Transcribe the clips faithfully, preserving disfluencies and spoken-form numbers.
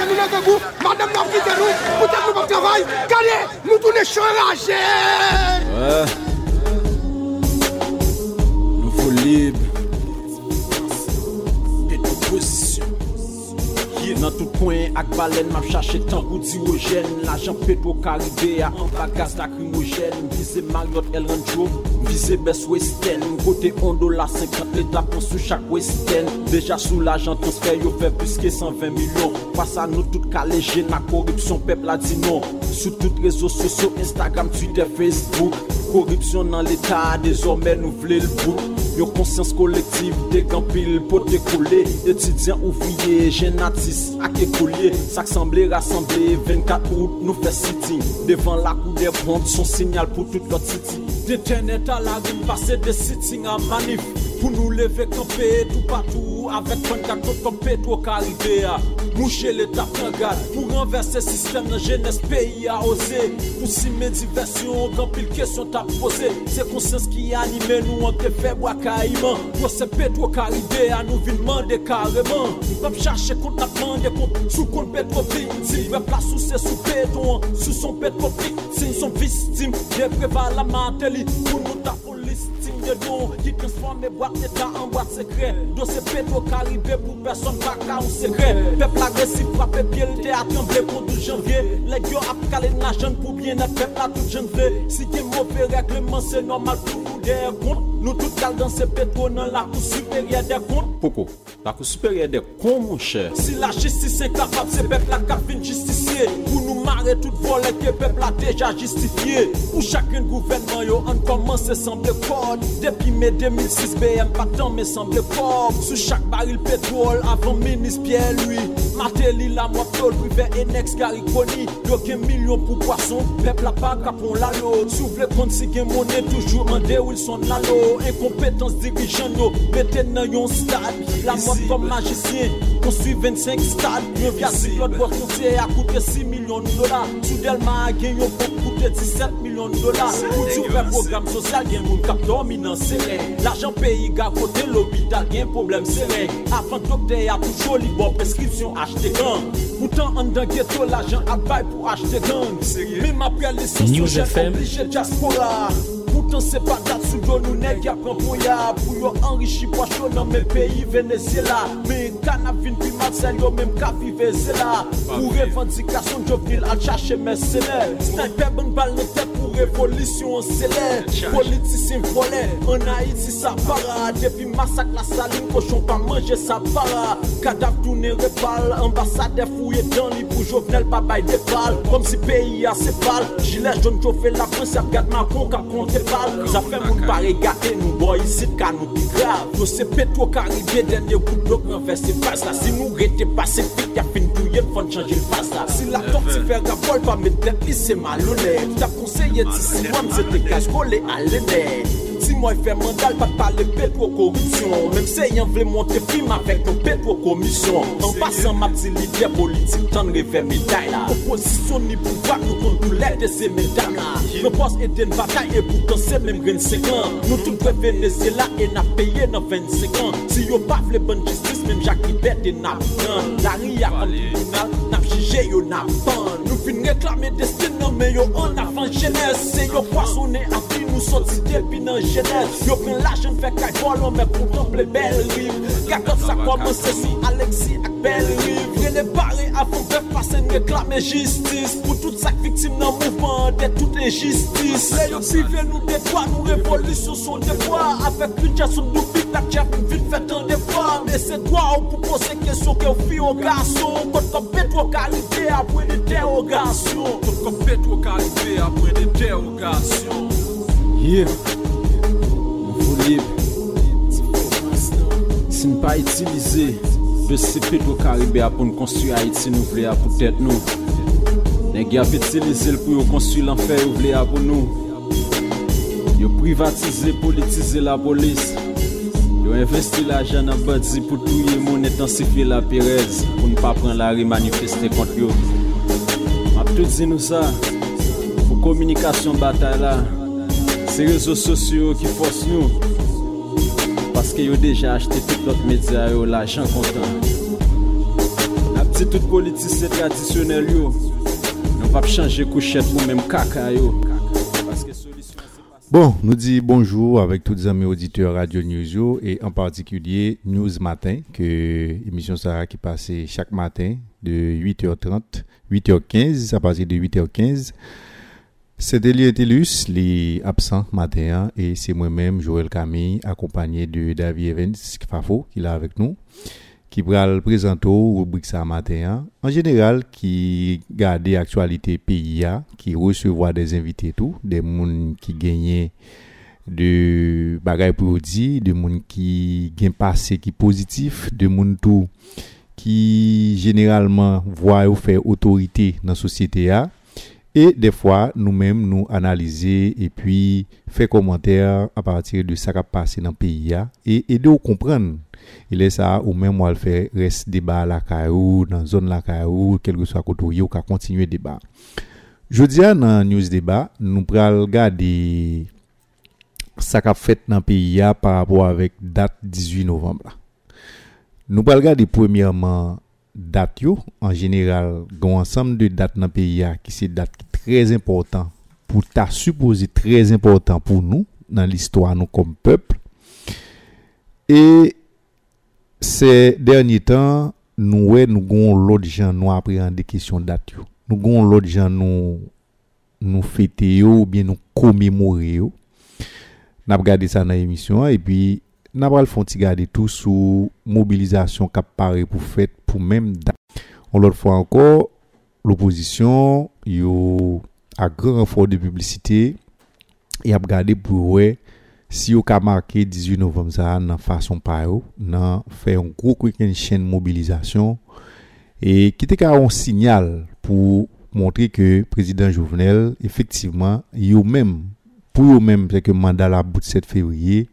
que nous le goût, madame n'a quitté nous, peut-être nous pas travail, calé, nous tous les chanrages. Nous faut libre. Dans tout coin, ak baleine, m'a cherché tant ou diogène. L'agent PetroCaribe a en bagage lacrymogène. Visé Marriott El Rancho, visé Best Western. Côté un dollar cinquante l'État pour sous chaque Western. Déjà sous l'agent transfert, yo fait plus que cent vingt millions. Face à nous, tout caléger, la corruption, peuple a dit non. Sur toutes les réseaux sociaux, Instagram, Twitter, Facebook. Corruption dans l'État, désormais nous voulons le bout. Yo conscience collective, décampile, pote collé, étudiants ouvriers, jeunes artistes, ak écoliers, ça semblait rassembler, vingt-quatre août, nous fait sitting, devant la cour des bandes, son signal pour toute notre city. D'internet à la rime, passer des sitting à manif, pour nous lever, camper, tout partout, avec contact, comme PetroCaribe, moucher l'état frangade, pour renverser système dans jeunesse, pays à oser, pour simer diversion, campile, question t'a posée, c'est conscience qui anime nous, on te fait boire. Caïman, moi c'est PetroCaribe à nous vivement de carrément. Nous chercher compte la demande compte sous compte Petropic. Si le place sous ses sous péton, sous son Petropic. Si son victime, j'ai préparé la mantelie pour nous ta police. De nom qui transforme boîte d'état en boîte secrète. Dans ces PetroCaribe pour personne pas qu'à un secret. Peuple agressif frappe pied le théâtre tremblé pour douze janvier. Les gars a calé la jeune pour bien être peuple à toute jeune fée. Si qu'il mauvais règlement c'est normal pour nous des comptes. Nous tous calent dans ces pétrole dans la cour supérieure des comptes. Pourquoi? La cour supérieure des comptes, mon cher. Si la justice est capable, c'est peuple la capine justifiée. Pour nous marrer tout volet que peuple a déjà justifié. Pour chacun gouvernement, yo, on commence semble fort. Depuis mai deux mille six, B M pas tant mais semble fort. Sous chaque baril pétrole, avant ministre Pierre Louis. Matéli la moto, privé Enex Gariconi. Y'a un million pour poisson, peuple a pas capon la l'eau. S'ouvre le compte si y'a monnaie, toujours en déroule son la l'eau. Incompétence dirigeante, mettez dans yon stade. La mort comme magicien, construit vingt-cinq stades. Yon via si l'autre boire compter a coûté six millions de dollars. Soudainement a gagné yon pour coûter dix-sept millions de dollars. Pour tout un programme social, yon moun kap dormi nan serè. L'argent pays garoté, l'hôpital yon problème serè. Avant docteur a toujours libre prescription acheter gang. Pourtant en dans ghetto, l'argent a bail pour acheter gang. Même après les sociétés obligées diaspora. Pourtant c'est pas date sous dos nous nèg a prend pour ya pour yo enrichi poisson dans mes pays Venezuela mais canavine puis Marcel yo même ka vivre c'est là pour revendication Jovenel à chercher mercenaires sniper bonne balle dans tête pour révolution célèbre politicien volé en Haïti ça para depuis massacre la saline cochon pas manger ça para cadavre tourner repal ambassadeur fouillé dans li pour Jovenel pas bail des balles comme si pays a ses balles gilet jaune chauffé la France a garde Macron qu'a compté. Ça fait moun pas regarder nous boy ici car nous qui grave. Nous c'est PetroCaribe dernier groupe bloc renversé face là. Si nous rete passé pique y'a fin tout y'a faut changer le face là. Si la tortue fait la vol pas mettre tête li c'est malhonnête. T'as conseillé d'ici moi c'était cash collé à l'ennemi. Si moi fait mandal pas parler pétro corruption. Même si y'en veut monter film avec nos pétro commission. En passant ma petite leader politique tant refaire médaille là. Opposition ni pouvoir nous contre l'aide de ces mesdames là. Nos boss était une bataille et pourtant c'est même vingt-cinq ans. Nous tous prévenez c'est là et n'a payé dans vingt-cinq ans. Si yo pas les bonnes justice même Jacques Ibert et n'a rien. La ria comme tribunal n'a jugé yo n'a pas. Nous fin réclamer destin mais yo en avant jeunesse. C'est yo poissonné à qui nous sorti depuis dans jeunesse. Yo prend l'argent fait caille on met pour trembler belle rive. Quand ça commence si Alexis avec belle rive. Relé barré avant de passer réclamer justice pour toute sa victime dans mouvement de toute injustice. Les yo privé nous des droits, nous révolution son devoir. Avec une chanson de pique la chef vite fait tant de fois. Mais c'est droit pour poser question que fille au garçon. Comme PetroCaribe après l'interrogation. Comme PetroCaribe après l'interrogation. Yeah. Si nous ne pas utiliser de ces PetroCaribe pour nous construire Haïti, nous voulons pour tête nous. Les gars utilisent pour construire l'enfer, nous voulons pour nous. Ils privatisent, politisent la police. Ils investissent l'argent dans Badi pour tout le monde intensifier la pérèse pour ne pas prendre la rue manifester contre eux. Je tout dis nous ça pour communication bataille là. C'est les réseaux sociaux qui forcent nous. Parce qu'ils ont déjà acheté tout notre média et l'argent content. Di tout politisyen tradisyonel yo, nous va changer couchette pour même caca yo. Bon, nous dit bonjour avec tous les amis auditeurs Radio Newsio et en particulier News Matin, que émission ça qui passe chaque matin de huit heures trente, huit heures quinze, à partir de huit heures quinze. C'est Delia Telus, les absents matin, et c'est moi-même, Joël Camille, accompagné de David Evans Kifafou, qui est là avec nous, qui va le présenter au rubrique ça matin, en général, qui garde actualité P I A, qui recevoir des invités tout, des monde qui gagnent de bagaille pour dire, des monde qui gagne passé qui positif, des monde tout qui généralement voit ou fait autorité dans société a, et des fois nous-mêmes nous analyser et puis faire commentaire à partir de ça qui passé dans pays a et aider à comprendre. Il est ça ou même moi le fait reste débat la caillou dans zone la caillou quel que soit côté yo ka continuer débat. Jodi a dans news débat, nous pral regarder ça qu'a fait dans pays a par rapport avec date dix-huit novembre là. Nous pral regarder premièrement date yo en général gon ensemble de dates dans pays a qui c'est date très important pour ta supposé très important pour nous dans l'histoire nous comme peuple. Et ces derniers temps, nous ouais nous gon l'autre gens nous appréhender question date yo. Nous gon l'autre gens nous nous fêter yo ou bien nous commémorer yo. N'a regarder ça dans émission et puis n'a pas le font regarder tout sous mobilisation qui paraît pour fête pour même date. On l'autre fois encore l'opposition yo à grand renfort de publicité et a regarder pour ouais si vous avez marqué dix-huit novembre, ça n'a façon pas yo, n'a fait un gros quick chaîne mobilisation et qui était un signal pour montrer que président Jovenel effectivement, yo même pour yo même c'est que mandat la bout sept février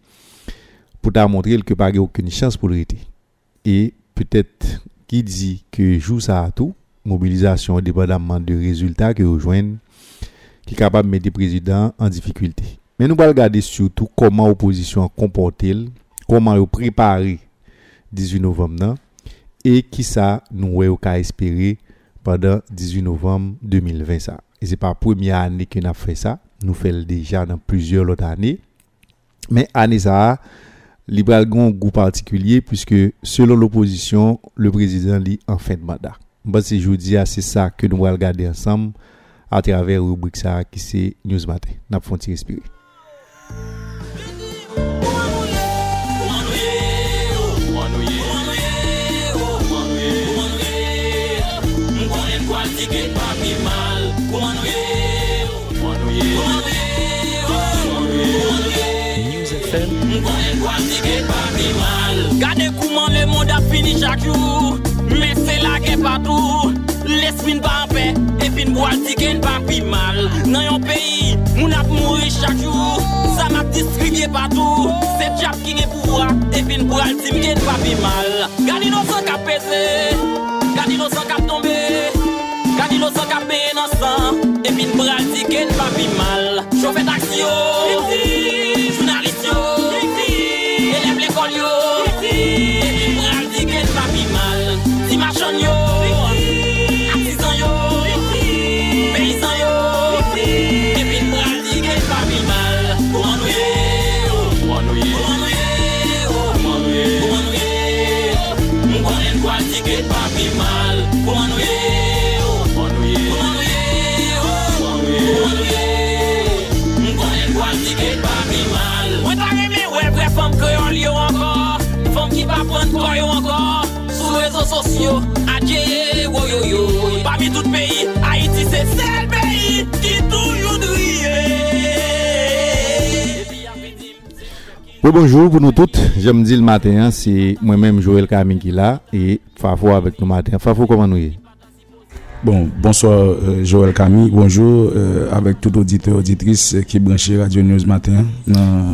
pour ta montrer que pas aucune chance pour l'été. Et peut-être qui dit que joue ça à tout, mobilisation dépendamment de résultats que rejoignent qui capable mettre le président en difficulté. Mais nous allons regarder surtout comment l'opposition a comporté, comment elle a préparé dix-huit novembre et qui ça nous a espéré pendant dix-huit novembre deux mille vingt. Ça. Et ce n'est pas la première année qu'on a fait ça, nous faisons déjà dans plusieurs autres années. Mais année ça, il y a un goût particulier puisque selon l'opposition, le président est en fin de mandat. Bon, c'est jeudi, c'est ça que nous allons regarder ensemble à travers la rubrique ça qui c'est News Matin. Nous allons respirer. Regardez comment le monde a fini chaque jour, mais c'est la guerre partout. L'esprit pas en paix, et puis boire le ticket pas plus mal. Dans un pays, on a mouru chaque jour, ça m'a distribué partout. C'est le diable qui est pouvoir, et puis boire le ticket pas plus mal. Garde l'innocent qui a pesé, garde l'innocent qui a tombé, garde l'innocent qui a payé ensemble, et puis boire le ticket pas plus mal. Chauffeur d'action, journaliste, élève l'école, et puis boire le ticket pas plus mal. Si machin yo. Sociaux, adieu, wo yo yo. Parmi tout pays, Haïti c'est seul pays qui toujours brille. Oui, bonjour pour nous toutes. J'aime dire le matin, c'est moi-même Joël Camille qui là et Fafo avec nous matin. Fafo, comment nous y? Bon, bonsoir euh, Joël Camille. Bonjour euh, avec tout auditeur auditrice qui branche Radio News Matin. Euh,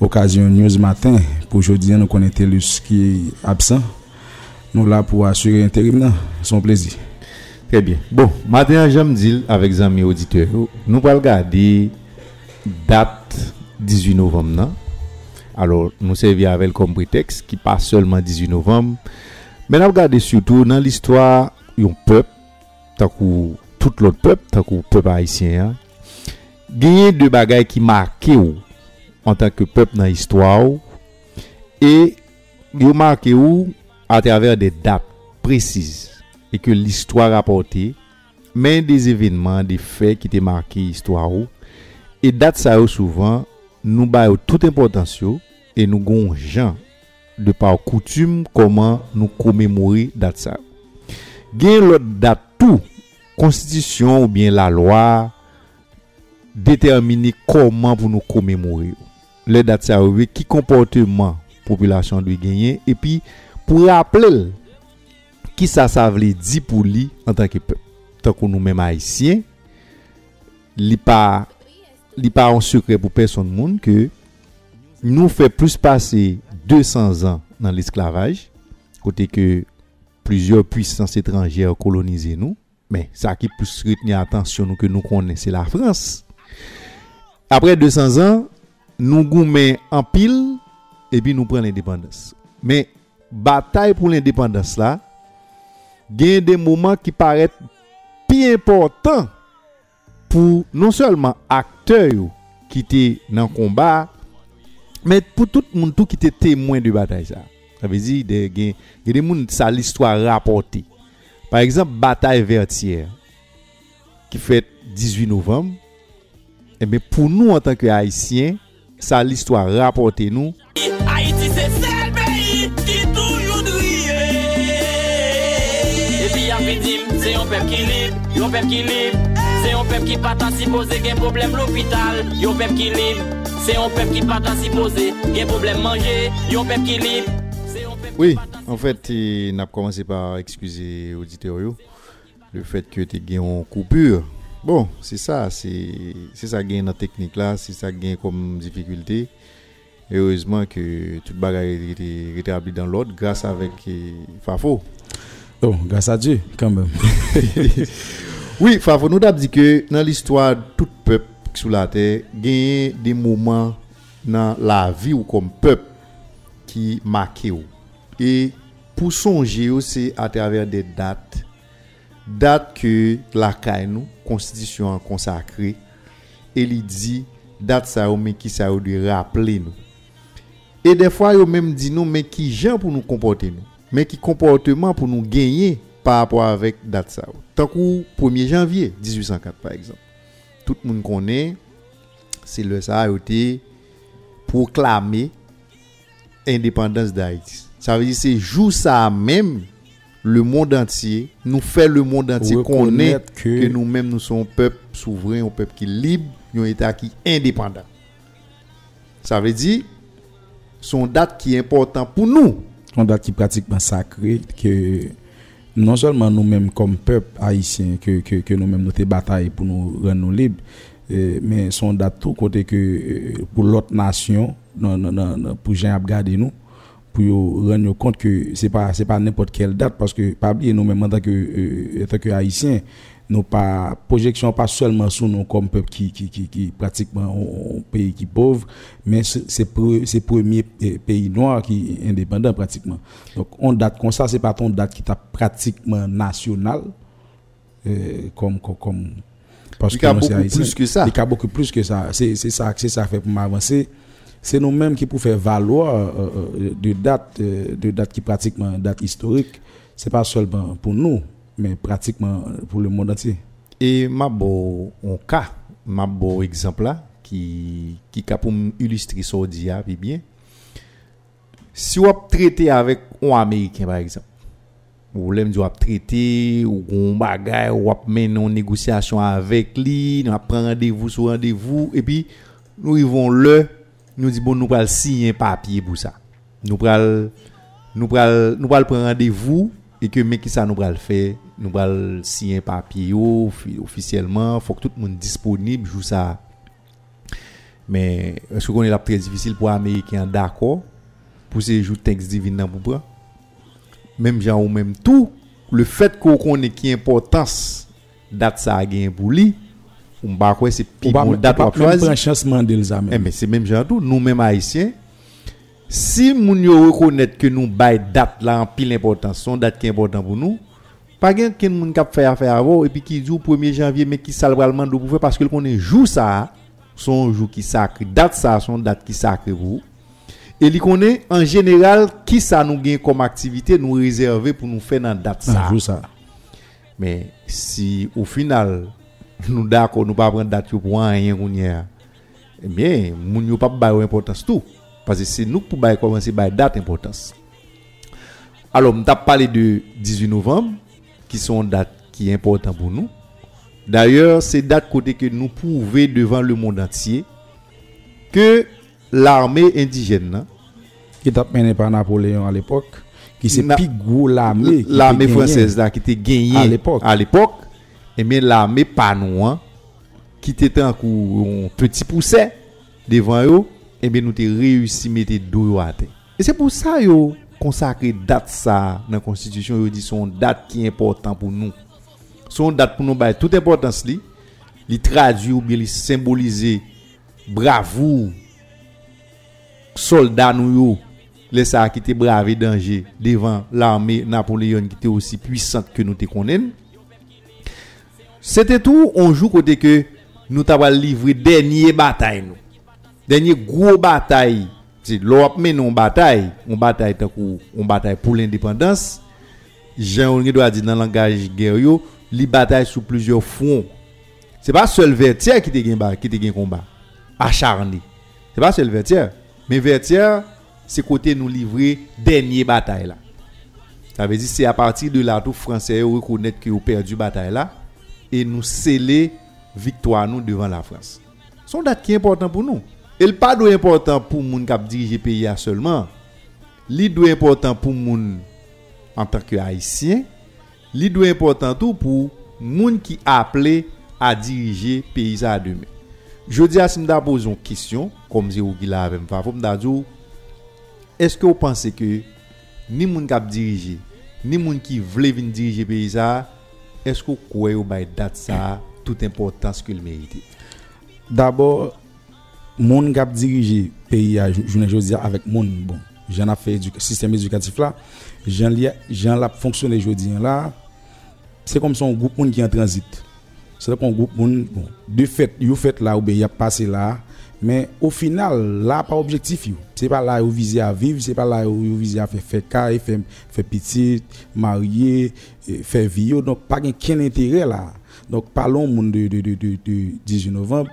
occasion News Matin pour aujourd'hui, nous connaissons Lus qui est absent. Nous là pour assurer l'intérim, son plaisir. Très bien. Bon, matin, j'aime dire avec les amis auditeurs, nous allons regarder date dix-huit novembre. Non? Alors, nous servir avec comme prétexte qui passe seulement dix-huit novembre, Mais nous regardons surtout dans l'histoire d'un peuple, tant que tout l'autre peuple, tant que peuple haïtien, il y a deux bagailles qui marquent en tant que peuple dans l'histoire et ils marquent à travers des dates précises et que l'histoire a apporté, mais des événements, des faits qui ont marqué l'histoire et date ça souvent nous baillons toute importance et nous gongeons de par coutume comment nous commémorer date ça. Gain l'autre date tout constitution ou bien la loi déterminer comment pour nous commémorer. Les dates ça qui comportement population doit gagner et puis pour rappeler qui ça ça veut dire pour lui en tant que peuple. Tant que nous mêmes haïtiens, li pas li pas un secret pour personne monde que nous fait plus passer deux cents ans dans l'esclavage, côté que plusieurs puissances étrangères colonisaient nous, mais ça qui plus retenir attention nous que nous connaissons, c'est la France. Après deux cents ans, nous goumé en pile et puis nous prenons l'indépendance. Mais bataille pour l'indépendance là, il y a des moments qui paraissent plus importants pour non seulement acteurs qui étaient dans le combat, mais pour tout le monde qui était témoin de bataille ça. Ça veut dire des gens, des gens ça l'histoire rapportée. Par exemple, Bataille Vertières qui fait dix-huit novembre. Et bien pour nous en tant que haïtiens, ça l'histoire rapportée nous. Haïti c'est seul pays qui toujours brille. Et puis après dit c'est un peuple qui libre, un peuple qui libre, c'est un peuple qui pas tant supposé qu'il y a un problème l'hôpital, un peuple qui libre. C'est un peuple qui pas tant supposé, il y a problème manger, il y a un peuple qui libre. Oui, en fait, on a commencé par excuser auditorio le fait que tu as une coupure. Bon, c'est ça, c'est c'est ça gain dans technique là, c'est ça gain comme difficulté. Et heureusement que toute bagaille était rétablie dans l'ordre grâce avec Fafo. Bon, grâce à Dieu quand même. Oui, Fafo nous a dit que dans l'histoire tout peuple sur la terre, il y a des moments dans la vie ou comme peuple qui marquent. Et pour songer aussi à travers des dates, dates que la Kainou, constitution consacrée, elle dit, date ça ou mais qui ça ou de rappeler nous. Et des fois, elle même dit nous, mais qui gens pour nous comporter nous, mais qui comportement pour nous gagner par rapport avec date ça. Tant qu'au premier janvier dix-huit cent quatre par exemple. Tout le monde connaît, c'est le ça a été proclamé indépendance d'Haïti. Ça veut dire c'est jour ça même le monde entier nous fait le monde entier connaître que, que nous-mêmes nous sommes un peuple souverain, un peuple qui est libre, un État qui est indépendant. Ça veut dire son date qui est important pour nous, son date qui est pratiquement sacrée que non seulement nous-mêmes comme peuple haïtien que que que nous-mêmes nous te bataille pour nous rendre libres, euh, mais son date tout côté que euh, pour l'autre nation non non non pour gens à regarder nous pour rendre compte que c'est pas c'est pas n'importe quelle date parce que pas oublier nous-mêmes en tant que euh, en tant que haïtiens nous pas projection pas seulement sur nous comme peuple qui qui qui qui pratiquement un pays qui pauvre mais c'est c'est c'est premier pays noir qui indépendant pratiquement donc on date comme ça c'est pas ton date qui t'a pratiquement national euh, comme comme, comme parce que non, c'est haïtien plus que ça il y a beaucoup plus que ça c'est c'est ça c'est ça fait pour m'avancer c'est nous-mêmes qui pour faire valoir euh, de dates euh, de dates qui pratiquement date historique c'est pas seulement pour nous mais pratiquement pour le monde entier. Et ma bon on cas, ma bon exemple là qui qui cap pour illustrer ça dia puis bien. Si on traiter avec un américain par exemple, ou l'aime dire on traiter ou on bagaille ou on mène une négociation avec lui, on prend rendez-vous sur rendez-vous et puis nous arrivons le nous dit bon nous pral signer papier pour ça. Nous pral nous pral nous pral prendre rendez-vous et que mais qui ça nous pral faire nous pral signer papier officiellement faut que tout le monde disponible jour ça mais est-ce qu'on est là très difficile pour américain d'accord pour ces jours texte divin pour prendre même gens ou même tout le fait qu'on connaît qui importance date ça a gain pour lui on pas quoi c'est pire date on choisir mais c'est même gens tout nous même haïtiens Si moun yo reconnaît que nous bay date là en pile importance, son date qui est important pour nous, pas gen ken moun k'ap fè affaire avant et puis qui dit premier janvier mais qui sal pral mande pour faire parce que connaît jour ça, son jour qui sacré, date ça, son date qui sacré vous. Et li connaît en général qui ça nous gagne comme activité nous réserver pour nous faire dans date ça. Jour ça. Mais si au final nous d'accord nous pas prendre date pour rien connait, eh bien moun yo pas bay importance tout. Parce que c'est nous pour commencer par date importance. Alors, nous avons parlé de dix-huit novembre, qui sont une date qui est importante pour nous. D'ailleurs, c'est date côté que nous prouvons devant le monde entier que l'armée indigène, qui était menée par Napoléon à l'époque, qui c'est plus gros l'armée, l'armée française là, qui était gagnée à l'époque, à l'époque, et bien l'armée panoua, qui était un petit pousset devant eux. Et bien nous t'es réussi mettre deux à terre. Et c'est pour ça yo consacrer date ça dans constitution yo dit son date qui est important pour nous. Son date pour nous ba toute importance li, li traduit ou bien li symboliser bravoure soldat nou yo, les ça qui t'es bravé danger devant l'armée Napoléon qui était aussi puissante que nous t'es connaît. C'était tout on joue côté que nous t'a livré dernière bataille nous. Dernier gros bataille, c'est l'Europe mais non bataille, on bataille tant qu'on bataille pour l'indépendance. Jean on doit dire dans langage guerrier, li bataille sur plusieurs fronts. C'est pas seul Vertières qui te gagne ba, qui te gagne combat acharné. C'est pas seul Vertières, mais Vertières c'est côté nous livrer dernier bataille là. Ça veut dire c'est à partir de là tout français reconnaître que ont perdu bataille là et nous sceller victoire nous devant la France. Son date qui est important pour nous. Et le pas d'où important pour moun k'ap diriger pays seulement, li d'où important pour moun en tant que haïtien, li d'où important tout pour moun qui appelé à diriger pays à demain. Je dis à si m'da pose une question comme si ou gila avec m'fa, faut m'da djou, est-ce que vous pensez que ni moun k'ap diriger, ni moun qui vle vinn diriger pays à, est-ce que vous croyez ou bay date ça toute importance qu'il mérite? D'abord mon gap diriger pays à journée aujourd'hui avec mon bon j'en a fait du système éducatif là j'en li j'en l'a fonctionné aujourd'hui là c'est comme son groupe monde qui en transit c'est qu'on groupe monde bon de fait yo fait là ou bien y a passé là mais au final là pas objectif yo c'est pas là yo visé à vivre c'est pas là yo visé à faire faire carré faire faire petit marier faire vieux donc pas aucun intérêt là donc parlons monde de de de de dix-huit novembre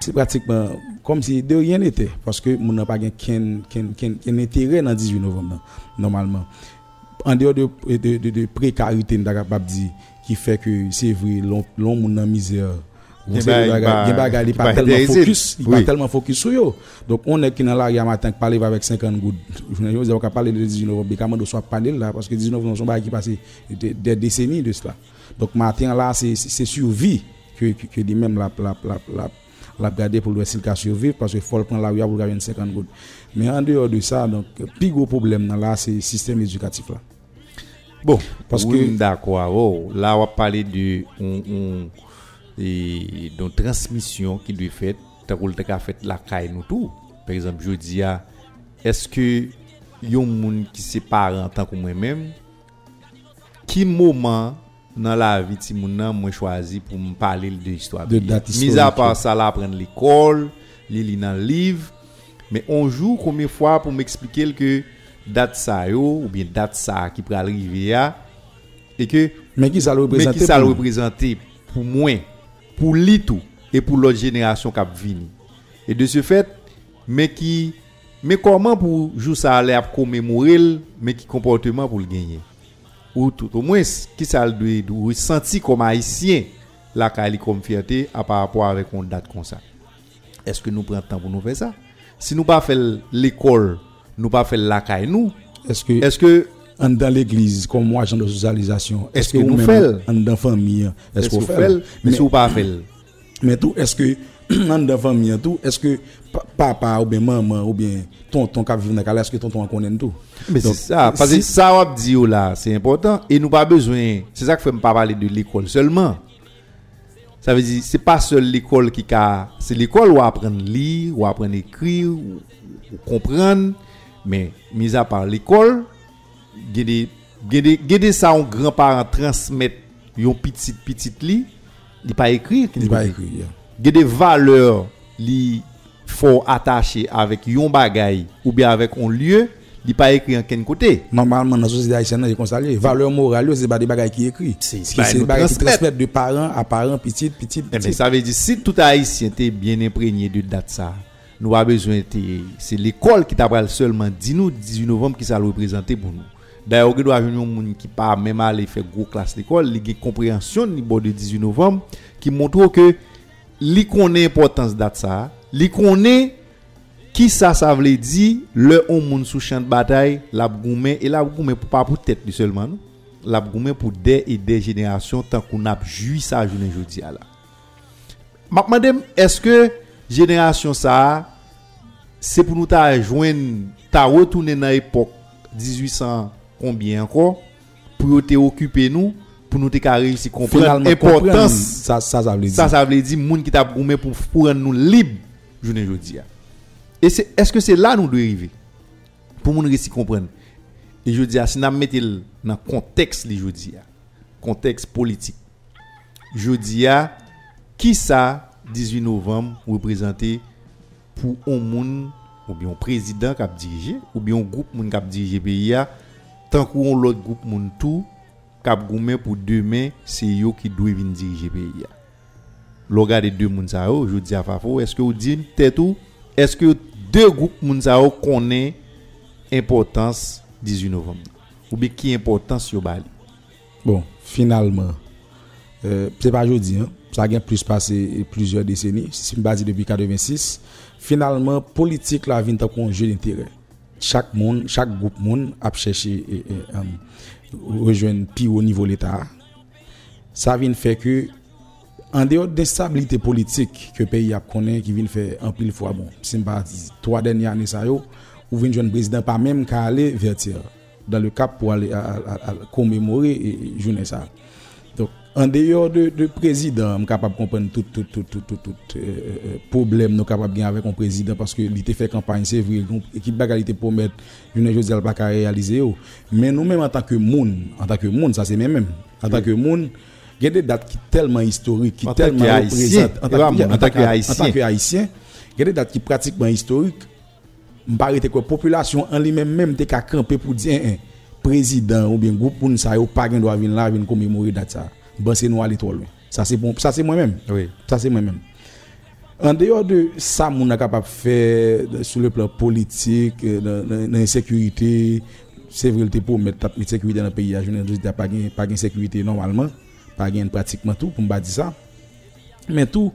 c'est pratiquement comme si de rien n'était parce que mon n'a pas qu'un qu'un qu'un intérêt dans dix-huit novembre normalement en dehors de de de, de précarité n'a capable dire qui fait que c'est vrai l'on l'on mon en misère on sait bagarre pas tellement focus il pas tellement focus sur yo donc on est qui dans l'arrière matin parler avec cinquante gouttes je vous ai parlé de dix-huit novembre comment on soit parler là parce que dix-neuf novembre sont pas qui passer des décennies de cela donc matin là c'est c'est survie que que les mêmes la la la la garder pour le s'il ca survivre parce que faut prendre la rue pour gagner cinquante gouttes mais en dehors de ça donc plus gros problème dans là c'est système éducatif là bon parce oui, que d'accord oh, là on va parler de on on et donc transmission qui doit fait tant qu'on t'a fait la caille nous tout par exemple jodi a est-ce que yon moun qui c'est parent tant que moi même qui moment dans la vie ti moun nan moi choisi pour me parler de histoire de mis à part ça là prendre l'école li li dans livre mais on joue combien fois pour m'expliquer que date ça yo ou bien date ça qui pral arriver a et que mais qui ça le représenter qui ça le représenter pour moi pour li tout et pour l'autre génération qui vini et de ce fait mais qui mais comment pour jou ça aller commémorer mais qui comportement pour le gagner ou tout au moins qui ça doit ressentir comme haïtien la cali comme fierté à par rapport avec une date comme ça. Est-ce que nous prenons temps pour nous faire ça? Si nous pas fait l'école, nous pas fait la cali nous, est-ce que est-ce que en dans l'église comme moi agent de socialisation, est-ce que nous fait en dans famille, est-ce qu'on fait mais si ou pas fait mais tout est-ce que en dans famille tout est-ce que papa ou bien maman ou bien tonton qui vivent dans cala est-ce que tonton connaît tout mais donc, c'est ça parce que si, ça on dit là c'est important et nous pas besoin c'est ça que fait me pas parler de l'école seulement ça veut dire c'est pas seul l'école qui ca c'est l'école où apprendre lire où apprendre écrire où, où comprendre Mais, mis à part l'école, il y a des ça, un grand-parent transmet un petit, petit lit, il n'est pas écrit. Il n'est pas écrit. Il y a des valeurs qui sont attachées avec un bagage ou bien avec un lieu. Il n'est pas écrit en quel côté. Normalement, dans la société haïtienne, j'ai constaté, valeurs morales, ce n'est pas des bagages qui sont écrits. C'est des bagages qui transmettent de parents à parents, petit, petit, petit. Ça veut dire, si tout haïtien est bien imprégné de date ça, nous avons besoin de... C'est l'école qui t'a seulement dit nous, dix-huit novembre, qui ça le représenter pour nous. D'ailleurs, il y a des gens qui pas même aller faire gros classe d'école, il y a une compréhension niveau de dix-huit novembre qui montre que li connaît importance date ça, li connaît qui ça ça veut dire le on monde sous champ de bataille, la goumé et la goumé pour pas pour tête seulement non, la goumé pour des et des générations tant qu'on a joui ça journée aujourd'hui là. M'a demandé est-ce que génération ça c'est pour nous ta joindre ta retourner dans époque dix-huit cents combien encore pour te occuper nous pour nous te réussir comprendre l'importance ça ça ça veut dire ça ça veut dire monde qui t'a goumé pour pour rendre nous libre journée aujourd'hui. Et c'est, est-ce que c'est là nous devons arriver pour mon récit comprendre? Et je dis, si nous mettons dans le contexte, je dis, contexte politique, je dis, qui ça, dix-huit novembre, représenté pour un monde, ou bien un président qui a dirigé, ou bien un groupe qui a dirigé le pays, tant qu'on l'autre groupe monde tout, qui a gommé pour demain, c'est eux qui doivent diriger le pays. Regardez deux mondes, je dis à Fafo, est-ce que vous dites, tête ou est-ce que deux groupes Mounzao connaissent l'importance dix-huit novembre? Ou bien qui est l'importance sur Bali? Bon, finalement, euh, c'est pas aujourd'hui, hein? Ça a plus passé plusieurs décennies, c'est une base depuis quatre-vingt-six. Finalement, politique la vie est un jeu d'intérêt. Chaque monde, chaque groupe monde a cherché et, et, um, rejoindre plus haut niveau de l'État. Ça vient faire que en dehors de l'instabilité politique que le pays a connu, qui vient faire un pile fois bon, c'est pas trois dernières années ça yo, où vient jeune président pas même qu'à aller vertir dans le cap pour aller à, à, à commémorer et journée ça. Donc en dehors de, de président, on capable comprendre tout tout tout tout tout, tout euh, problème nous capable bien avec un président parce que il était fait campagne c'est vrai, donc équipe bagalité promettre journée jodial pas qu'à réaliser yo. Mais nous même en tant que monde, en tant que monde ça c'est même même en tant que monde il y a des dates qui tellement historiques, qui tellement représentent en tant que haïtien, il y a des dates qui pratiquement historiques. M'arrêter que population en lui-même même t'es qu'à camper pour dire un président ou bien groupe pour ça yo pas gain droit venir là venir commémorer date ça. Ben c'est nous aller trop loin. Ça c'est bon, ça c'est moi-même. Oui, ça c'est moi-même. En dehors de ça mon a capable faire sur le plan politique, dans l'insécurité, c'est vrai t'es pour mettre la sécurité dans le pays, je ne dis pas gain pas gain sécurité normalement. Pas gain pratiquement tout pour me dire ça mais tout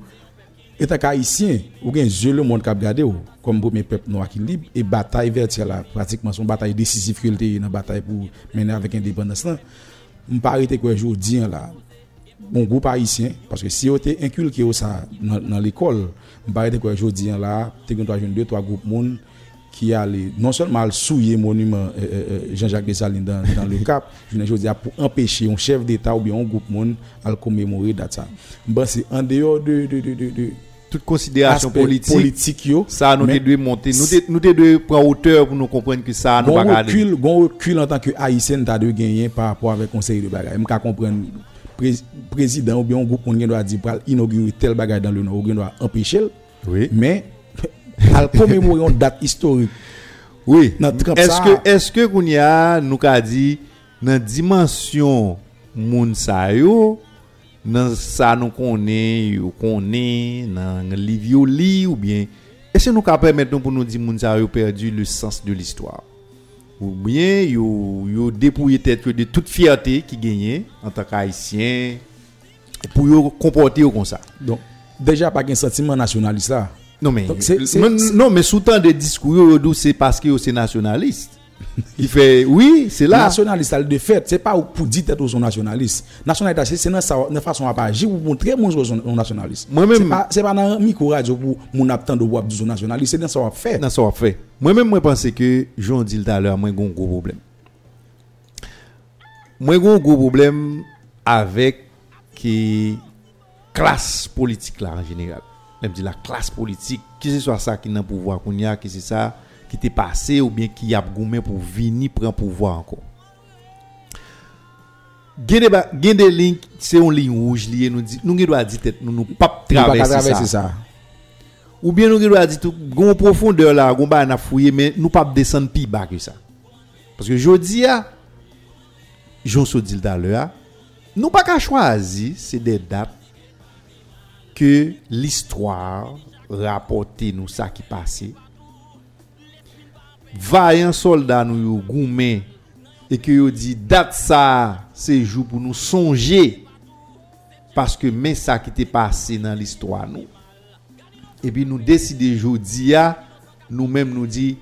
étant haïtien ou gain je le monde cap garder comme premier peuple noir qui libre et bataille vertière là pratiquement son bataille décisive qu'il était dans bataille pour mener avec indépendance là me pas arrêter que jodi là bon groupe haïtien parce que si on était inculqué ça dans l'école me pas arrêter que jodi là tu as deux trois groupes monde qui allait non seulement souiller monument euh, euh, Jean-Jacques Dessalines dans, dans le Cap, je dis pour empêcher un chef d'État ou bien un groupe monde à le commémorer date ça. Ben c'est en dehors de de de de, de toute considération politique, politique yo, ça nous devons monter, nous devons nous devons prendre hauteur pour nous comprendre que ça nous bagarre. Recul, on recul en tant que haïtien t'as de gagner par rapport avec conseil de bagarre. Même qu'à comprendre pré- président ou bien un groupe monde doit dire pour inaugurer tel bagarre dans le nord, on doit empêcher. Oui. Mais al commémorer une date historique. Oui. Est-ce que est-ce que Kounia nous a dit dans dimension moun sa yo dans ça nous connaît ou connaît dans livio li ou bien est-ce que nous ka permettre pour nous dire moun sa yo perdu le sens de l'histoire ou bien yo yo dépouillé tête de toute fierté qui gagnait en tant qu'haïtien pour yo comporter comme ça. Donc déjà pas un sentiment nationaliste là. Non mais, c'est, c'est, mais non mais sous-temps des discours d'où c'est parce que c'est nationaliste. Il fait oui, c'est là nationaliste de fait, c'est pas pour dire tête aux nationalistes. Nationaliste c'est dans sa façon à agir pour montrer mon aux nationalistes. C'est pas c'est pas dans micro radio pour mon attendre ou dire nationaliste, c'est dans ça faire. Dans ça faire. Moi même moi penser que j'en dis tout à l'heure moi gon gros problème. Moi gon gros problème avec qui classe politique là en général. Même dit la classe politique qui c'est soit ça qui n'a pouvoir qu'on y a qui c'est ça qui t'est passé ou bien qui a goumé pour venir prendre pouvoir encore. Gain des lignes, c'est une ligne rouge liée, nous dit, nous doit dire tête, nous nous pas traverser ça. Ou bien nous doit dire tout gon profondeur là, gon ba n'a fouiller mais nous pas descendre plus bas que ça. Parce que jodi a Jean Sodil d'alors, nous pas qu'à choisir, c'est des dates que l'histoire rapporte nous ça qui passait. Vaillant soldat nous goumé et que yo dit date ça c'est jour pour nous songer parce que mais ça qui t'est passé dans l'histoire nous et puis nous décider jodi a nous-mêmes nous dit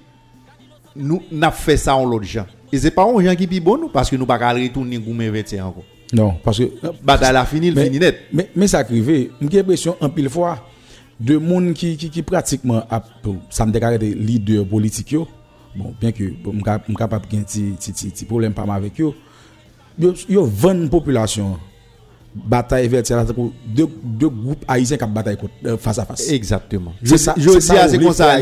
nous n'a fait ça en l'autre gens et c'est pas on gens qui pi bon nous parce que nous pas ca retourner goumé vingt et un encore non parce que bataille la fini le fini net mais mais ça crivé j'ai l'impression en pile fois de monde qui qui qui pratiquement ça me déclarer leader politique yo. Bon, bien que bon, je suis capable de petit problème avec eux, ils ont vingt populations. Bataille vertières, deux deux groupes haïtiens qui bataillent face à face. Exactement. Je dis c'est comme ça.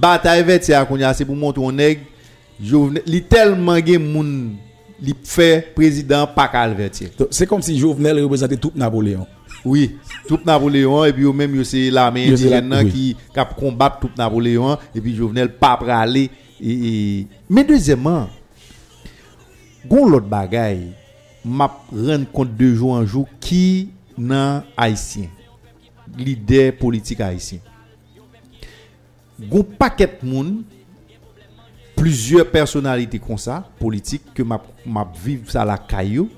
Bataille vertières, c'est pour montrer aux nègres, il tellement de monde qui fait président Pacal Vertier. C'est comme si Jovenel représentait tout Napoléon. Oui, tout Napoléon et puis au même c'est l'armée indienne qui qui combat tout Napoléon et puis Jovenel pas praler. Et, et, mais deuxièmement, gon l'autre bagaille, m'a rendre compte de jour en jour qui nan haïtien, leader politique haïtien. Gon paquet moun, plusieurs personnalités comme ça, politique que m'a m'a vivre ça la caillou,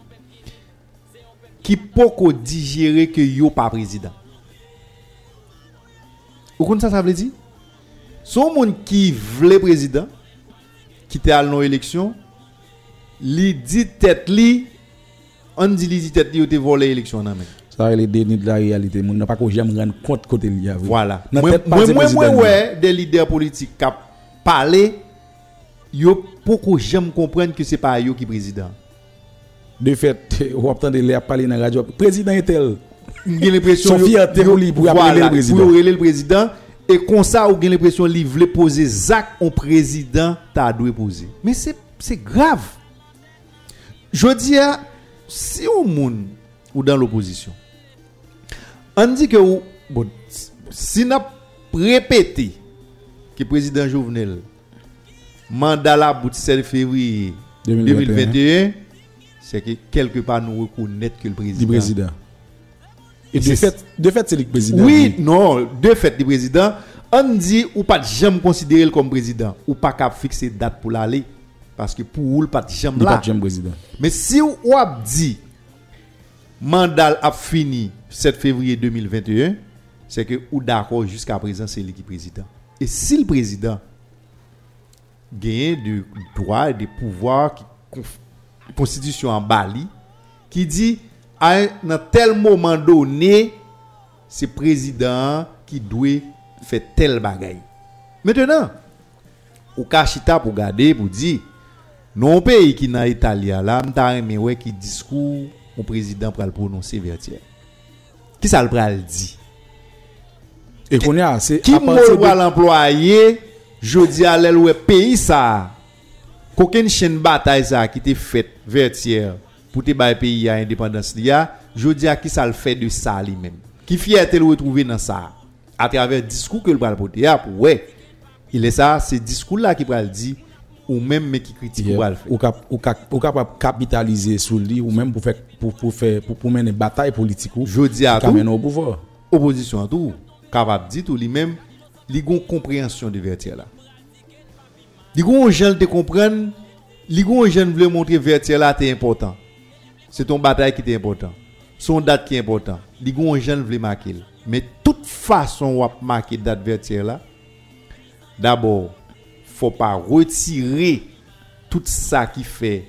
qui poko digérer que yo pas président. Ou kon ça ça veut dire? Son monde qui vle président qui t'est allé dans l'élection li dit tête li on dit li dit tête li était volé élection nan même ça il est déni de la réalité monde n'a pas qu'on jamais rendre compte côté li voilà moi moi moi ouais des leaders politiques qui parler yo pour qu'on jamais comprendre que c'est pas yo qui président de fait on entend de les parler dans radio président est tel j'ai l'impression son fierté pour lui pour appeler le président pour le président. Et comme ça, on a l'impression qu'il voulait poser Zach au président, t'as dû poser. Mais c'est, c'est grave. Je dis, si on moun ou dans l'opposition, on dit que bon, si on a répété que le président Jovenel, mandat la bout sept février deux mille vingt et un, c'est que quelque part nous reconnaissons que le président. Du président. Et de fait, de fait, c'est le président. Oui, oui, non, de fait, le président, on dit ou pas jamais considérer comme président, ou pas qu'à fixer date pour l'aller, parce que pour ou pas jamais là. Président. Mais si ou a dit, mandat a fini sept février deux mille vingt et un, c'est que ou d'accord jusqu'à présent c'est lui qui président. Et si le président gagne du droit et des pouvoirs qui constitution en Bali, qui dit à un tel moment donné, c'est le président qui doit faire tel bagaille. Maintenant, au Kachita pour garder, pour dire, non pays qui n'a Italia là, m'ta aimé ouais qui discours au président pour le prononcer vertière. Qui ça le pral dit? Et qu'on a c'est qui moi l'employé, je dis à l'aile ouais pays ça. Qu'aucune chaîne bataille ça qui était faite vertière. Pour te bailler pays à indépendance l'ia, je dis à qui ça le fait de ça lui-même. Qui fierté le retrouver dans ça à travers discours que le bal porter a pour ouais. Il est ça, c'est discours là qui va le dire ou même mais qui critique ou va le faire. Ou cap ou cap ou capable capitaliser sur lui ou même pour faire pour pour faire pour pour mener bataille politique ou je dis à tout au pouvoir. Opposition tout capable dit tout lui-même, li gon compréhension de vertière là. Li gon gens te comprendre, li gon gens veulent montrer vertière là c'est important. C'est ton bataille qui est important. Son date qui est important. Les gens veulent marquer. Mais toute façon on va marquer date vertière là. D'abord, faut pas retirer tout ça qui fait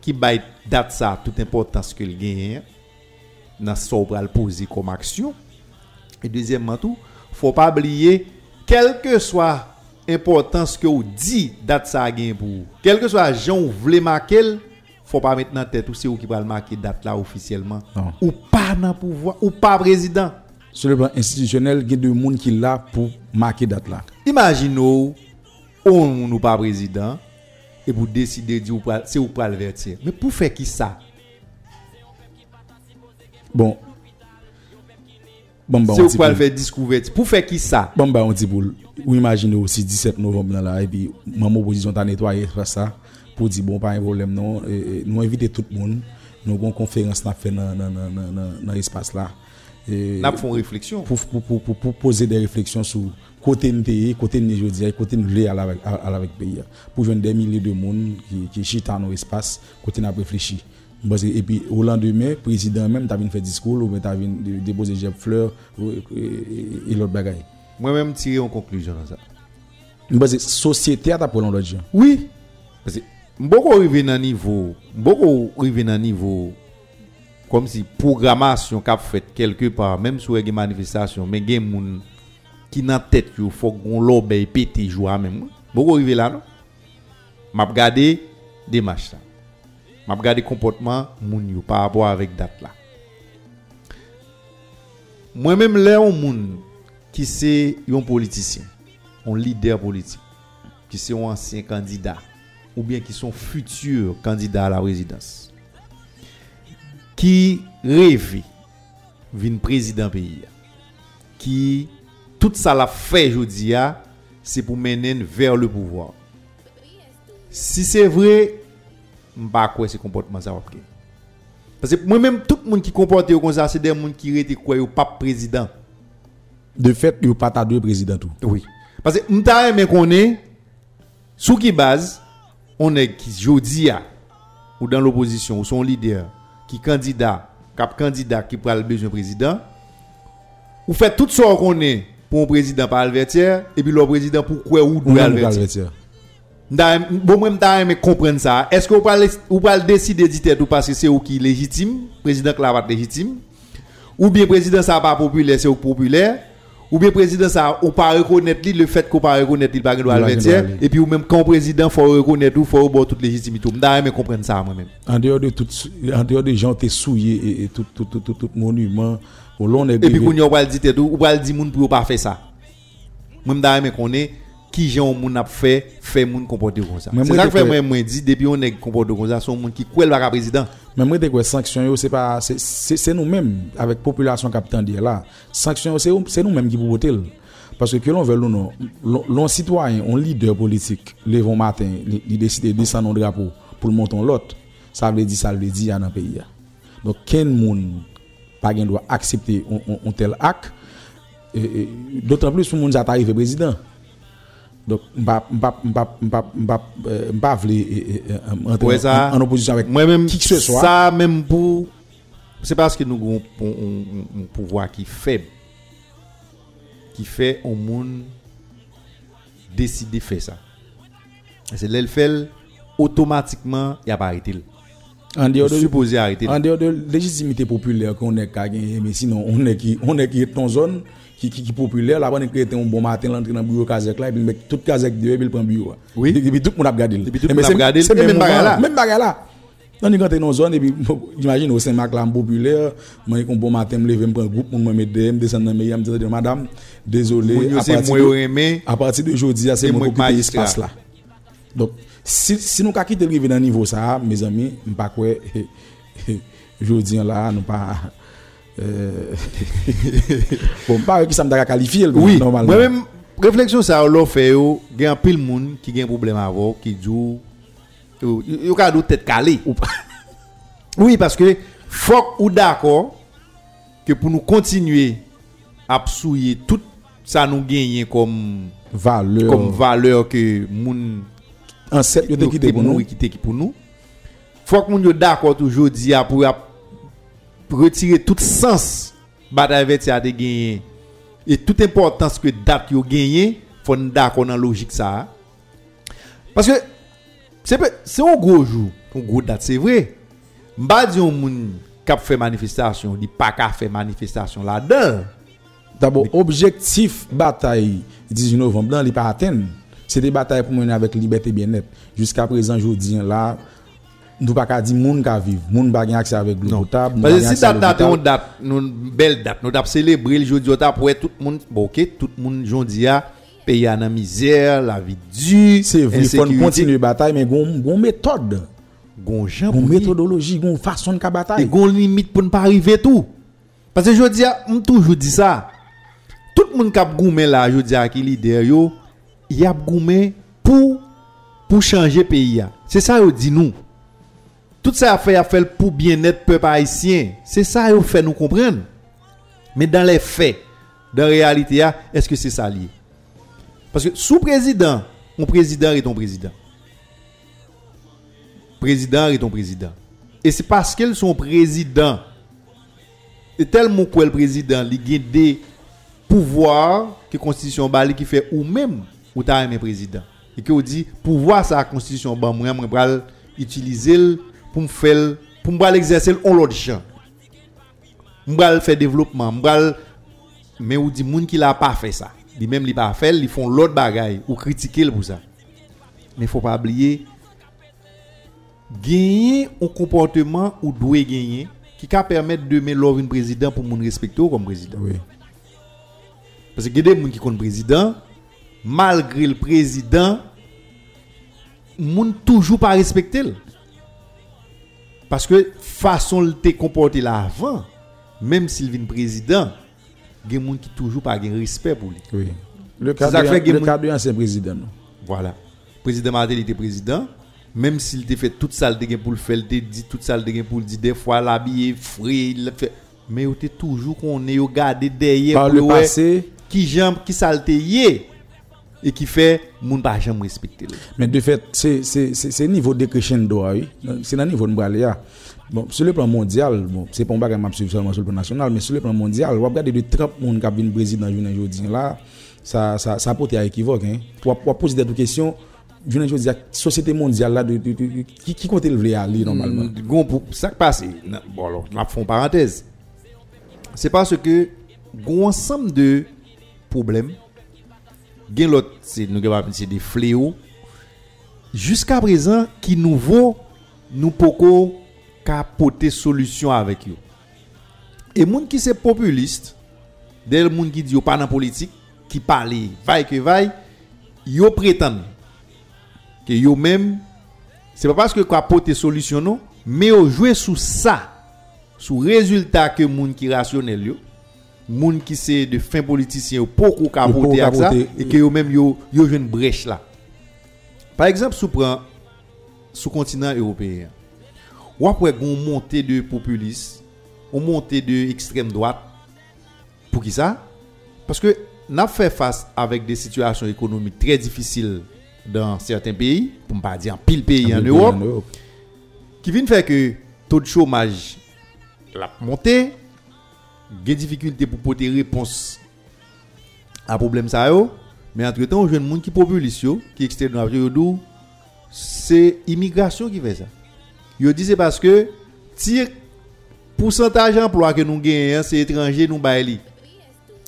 qui baille date ça toute importance que le gagne dans sobre à le poser comme action. Et deuxièmement tout, faut pas oublier quelle que soit importance que vous dit date ça gagne pour. Quel que soit gens veulent marquer, faut pas mettre dans tête ou c'est ou qui va le marquer date là officiellement non. Ou pas dans pouvoir ou pas président sur le plan institutionnel il y a des monde qui là pour marquer date là imaginez ou nous pas président et pour décider de dire c'est ou pas le vertier. Mais pour faire qui ça? Bon. Bon, bah, c'est ou pas le faire discours vertier. Pour faire qui ça? Bon, bah, on dit pour. Ou imaginez aussi dix-sept novembre là, et puis, maman opposition t'a nettoyé, faire ça, pour dire bon, pas un problème, non, et, nous inviter tout le monde, nous avons une conférence dans l'espace là. Nous avons une réflexion. Pour, pour, pour, pour, pour poser des réflexions sur côté de pays, côté de Jodie, côté de l'E avec le pays. Pour jouer des milliers de monde qui chient dans l'espace, côté de réfléchi. Et puis au lendemain, le président même, tu as fait discours, ou tu as déposé des fleurs et l'autre bagaille. Moi-même, tirer en conclusion dans ça. Parce que société a tapé l'autre gens. Oui. Parce que beaucoup arrivé dans niveau, beaucoup arrivé dans niveau, comme si programmation qu'a fait quelque part, même sur une manifestation, mais des gens qui n'ont tête qu'il faut qu'on l'obéit pété joie même. Beaucoup arrivé là, non? M'a regardé des matchs là. M'a regardé comportement moun yo par rapport avec date là. Moi-même là on moun qui c'est un politicien, un leader politique, qui c'est un ancien candidat, ou bien qui sont futurs candidats à la présidence, qui rêvent d'un président pays, qui tout ça l'a fait aujourd'hui, c'est pour mener vers le pouvoir. Si c'est vrai, je ne sais pas quoi ce comportement ça va. Parce que moi-même, tout le monde qui comporte comme ça, c'est des gens qui rêvent quoi au pape président. De fait, il n'y a pas ta deux présidents. Oui. Parce que nous avons dit que sous qui base, on est qui jodi a, ou dans l'opposition, ou son leader, qui candidat, cap candidat qui prend le besoin président, ou fait tout ce qu'on est pour un président par Alvertière, et puis le président pour quoi ou doit Alvertière. Bon, moi, je vais comprendre ça. Est-ce que vous pouvez décider de dire tout parce que c'est vous qui légitime, président qui est légitime, ou bien président ça pas populaire, c'est populaire. Ou bien président ça ou pas reconnaître le fait qu'on pas reconnaître il pas droit alvertière et puis ou même quand président faut reconnaître ou faut avoir toute légitimité mais comprendre ça moi même en dehors de tout en dehors de gens t'es souillé et tout tout tout tout monument au long et puis qu'on y va dire tout ou va dire monde pour pas faire ça moi même d'ailleurs mais qu'on est qui gens monde a fait fait monde comporter comme ça c'est ça que fait moi moi dit depuis on est comporter comme ça sont monde qui croit le président mais moi des sanctions c'est pas c'est c'est nous-mêmes avec population capitaine dire là sanctions c'est c'est nous-mêmes qui pour parce que que l'on veut ou non l'on citoyen on leader politique lève matin il décide de descendre drapeau pour le monter l'autre ça veut dire ça veut dire dans pays donc quel monde pas gain doit accepter un tel acte d'autant plus tout monde ça arrive président donc m'pa m'pa m'pa m'pa m'pa m'pa en opposition avec moi-même qui que ce soit ça même pour c'est parce que nous avons un pouvoir qui faible qui fait au monde décider faire ça c'est l'elle fait automatiquement il a pas arrêté en dehors de supposé arrêter en dehors de légitimité populaire qu'on est gagné mais sinon on est qui on est qui est en zone qui qui qui populaire là on crée un bon matin l'entrée dans bureau Kazek là et puis mettre toute Kazek dehors et puis prend bureau oui et puis tout le monde a regardé mais c'est c'est même bagarre là même bagarre là on est quand dans zone et puis imagine au Saint-Marc là populaire moi un bon matin me lever me prend groupe moi me mettre me descendre me dire madame désolé à partir de aujourd'hui c'est mon espace là donc si si nous ka quitter arriver dans niveau ça mes amis on pas quoi aujourd'hui là nous pas bon pas que ça me t'a qualifié oui normalement même réflexion ça l'on fait yo gagne pile monde qui gagne problème avec qui dou yo ka dou tête calée oui parce que faut ou d'accord que pour nous continuer à souiller tout ça nous gagne comme valeur comme valeur que monde en sept yo qui était pour nous qui était qui pour nous faut que monde yo d'accord toujours dit pour retirer tout sens bataille vertières de gagner et toute importance que date yo gagné faut d'accord dans logique ça parce que c'est c'est un gros jour un gros date c'est vrai m'ba di on moun k'ap fait manifestation di pa ka fait manifestation là-dedans d'abord objectif bataille dix-huit novembre là li pa atteindre c'était bataille pour mener avec liberté bien-être jusqu'à présent jodi là nous pas qu'à dire monde qu'à vivre monde pas gain accès avec l'eau potable parce que si date date on date nous belle date nous t'a célébrer le jour du t'a pour tout monde bon OK tout monde jondi a pays à la misère, la vie dure. C'est vrai, il faut continuer la bataille, mais il y a une méthode. Gon gens gon méthodologie, gon façon de bataille, gon limite pour ne pas arriver tout. Parce que je dis, on toujours dit ça. Tout le monde qui a goumé là, je dis à qui leader yo, il a goumé pour pour changer pays. C'est ça yo dit nous. Tout ça a fait a fait pour bien-être peuple haïtien. C'est ça yo fait nous comprendre. Mais dans les faits, dans la réalité, est-ce que c'est ça lié? Parce que sous président, mon président est ton président. Président et ton président. Et c'est parce qu'ils sont présidents. Et tellement que le président, il y a des pouvoirs que la Constitution bali qui fait ou même ou ta aimé président. Et que on dit, pouvoir sa Constitution ban moi, moi pral utiliser pour me faire pour me pral exercer en l'autre champ. Me pral faire développement, me pral mais ou dit moun qui l'a pas fait ça. Lui même li pas fait, ils font l'autre bagaille ou critiquer pour ça. Mais faut pas oublier gagner un comportement ou doit gagner qui ca permettre de mettre l'or un président pour mon respecter comme président. Oui. Parce que des gens qui compte président malgré le président moun toujours pas respecter parce que façon le te comporter là avant même s'il vient président des gens qui toujours pas gain respect pour lui. Oui. Le cas de le cas de ancien président. Voilà. Président Martel était président. Même s'il te fait toute salle de gain pour le faire, il te dit toute salle de gain pour le dire, des fois l'habiller frais, mais il est toujours qu'on est regardé derrière le passé qui jambe qui salteye et qui fait monde pas jamais respecter. Mais de fait c'est c'est c'est c'est niveau décrescendo oui, c'est dans niveau de bralia. Bon, sur le plan mondial, bon, c'est pas un bagage m'a suivre seulement sur le plan national, mais sur le plan mondial, on regarde de Trump monde qui vient président aujourd'hui là, ça ça ça porte à équivoque hein. Pour pour poser des questions je ne veux dire société mondiale là de, de, de, de qui qui compte le aller normalement gon pour ça qui passe bon alors m'a font parenthèse c'est parce que gon ensemble de problèmes gain l'autre c'est nous c'est des fléaux jusqu'à présent qui nouveau nous poko capoter solution avec eux et monde qui c'est populiste des monde qui dit pas dans politique qui parler vaille que vaille yo prétendent que yo même c'est pas parce que qu'a porter solution non mais au jouer sous ça sous résultat que moun qui rationnel yo moun qui c'est de fin politicien beaucoup qu'a porter ça et que yo même yo yo jeune brèche là par exemple sous prend sous continent européen ou après gon montée de populisme ou montée de extrême droite pour qui ça parce que n'a fait face avec des situations économiques très difficiles dans certains pays, pour ne pas dire en pile pays en, en Europe, Europe, qui viennent faire que taux de chômage l'a monté, des difficultés pour porter réponse à problème ça yo, mais entre temps, jeune monde qui populiste yo, qui extrême droite yo, c'est immigration qui fait ça. Yo dit c'est parce que tire pourcentage emploi que nous gagnons, c'est étranger nous baili,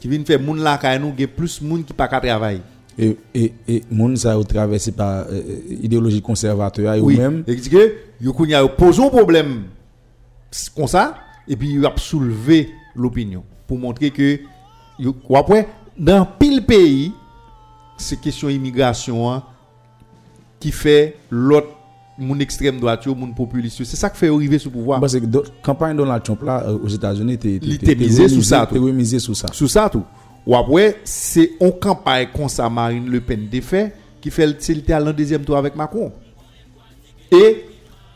qui viennent faire monde là kay nous gagne plus monde qui pas ka travailler. Et et et moun ça au traversé par euh, idéologie conservateur ou même et que yo kounya pose un problème comme ça et puis il a soulevé l'opinion pour montrer que yo après dans pile pays c'est question immigration qui fait l'autre moun extrême droite moun populiste c'est ça qui fait arriver sous pouvoir parce que campagne Donald Trump là aux États-Unis était misé sur ça tout misé sur ça sur ça tout. Ou après, c'est une campagne comme ça Marine Le Pen défait qui fait le talent deuxième tour avec Macron. Et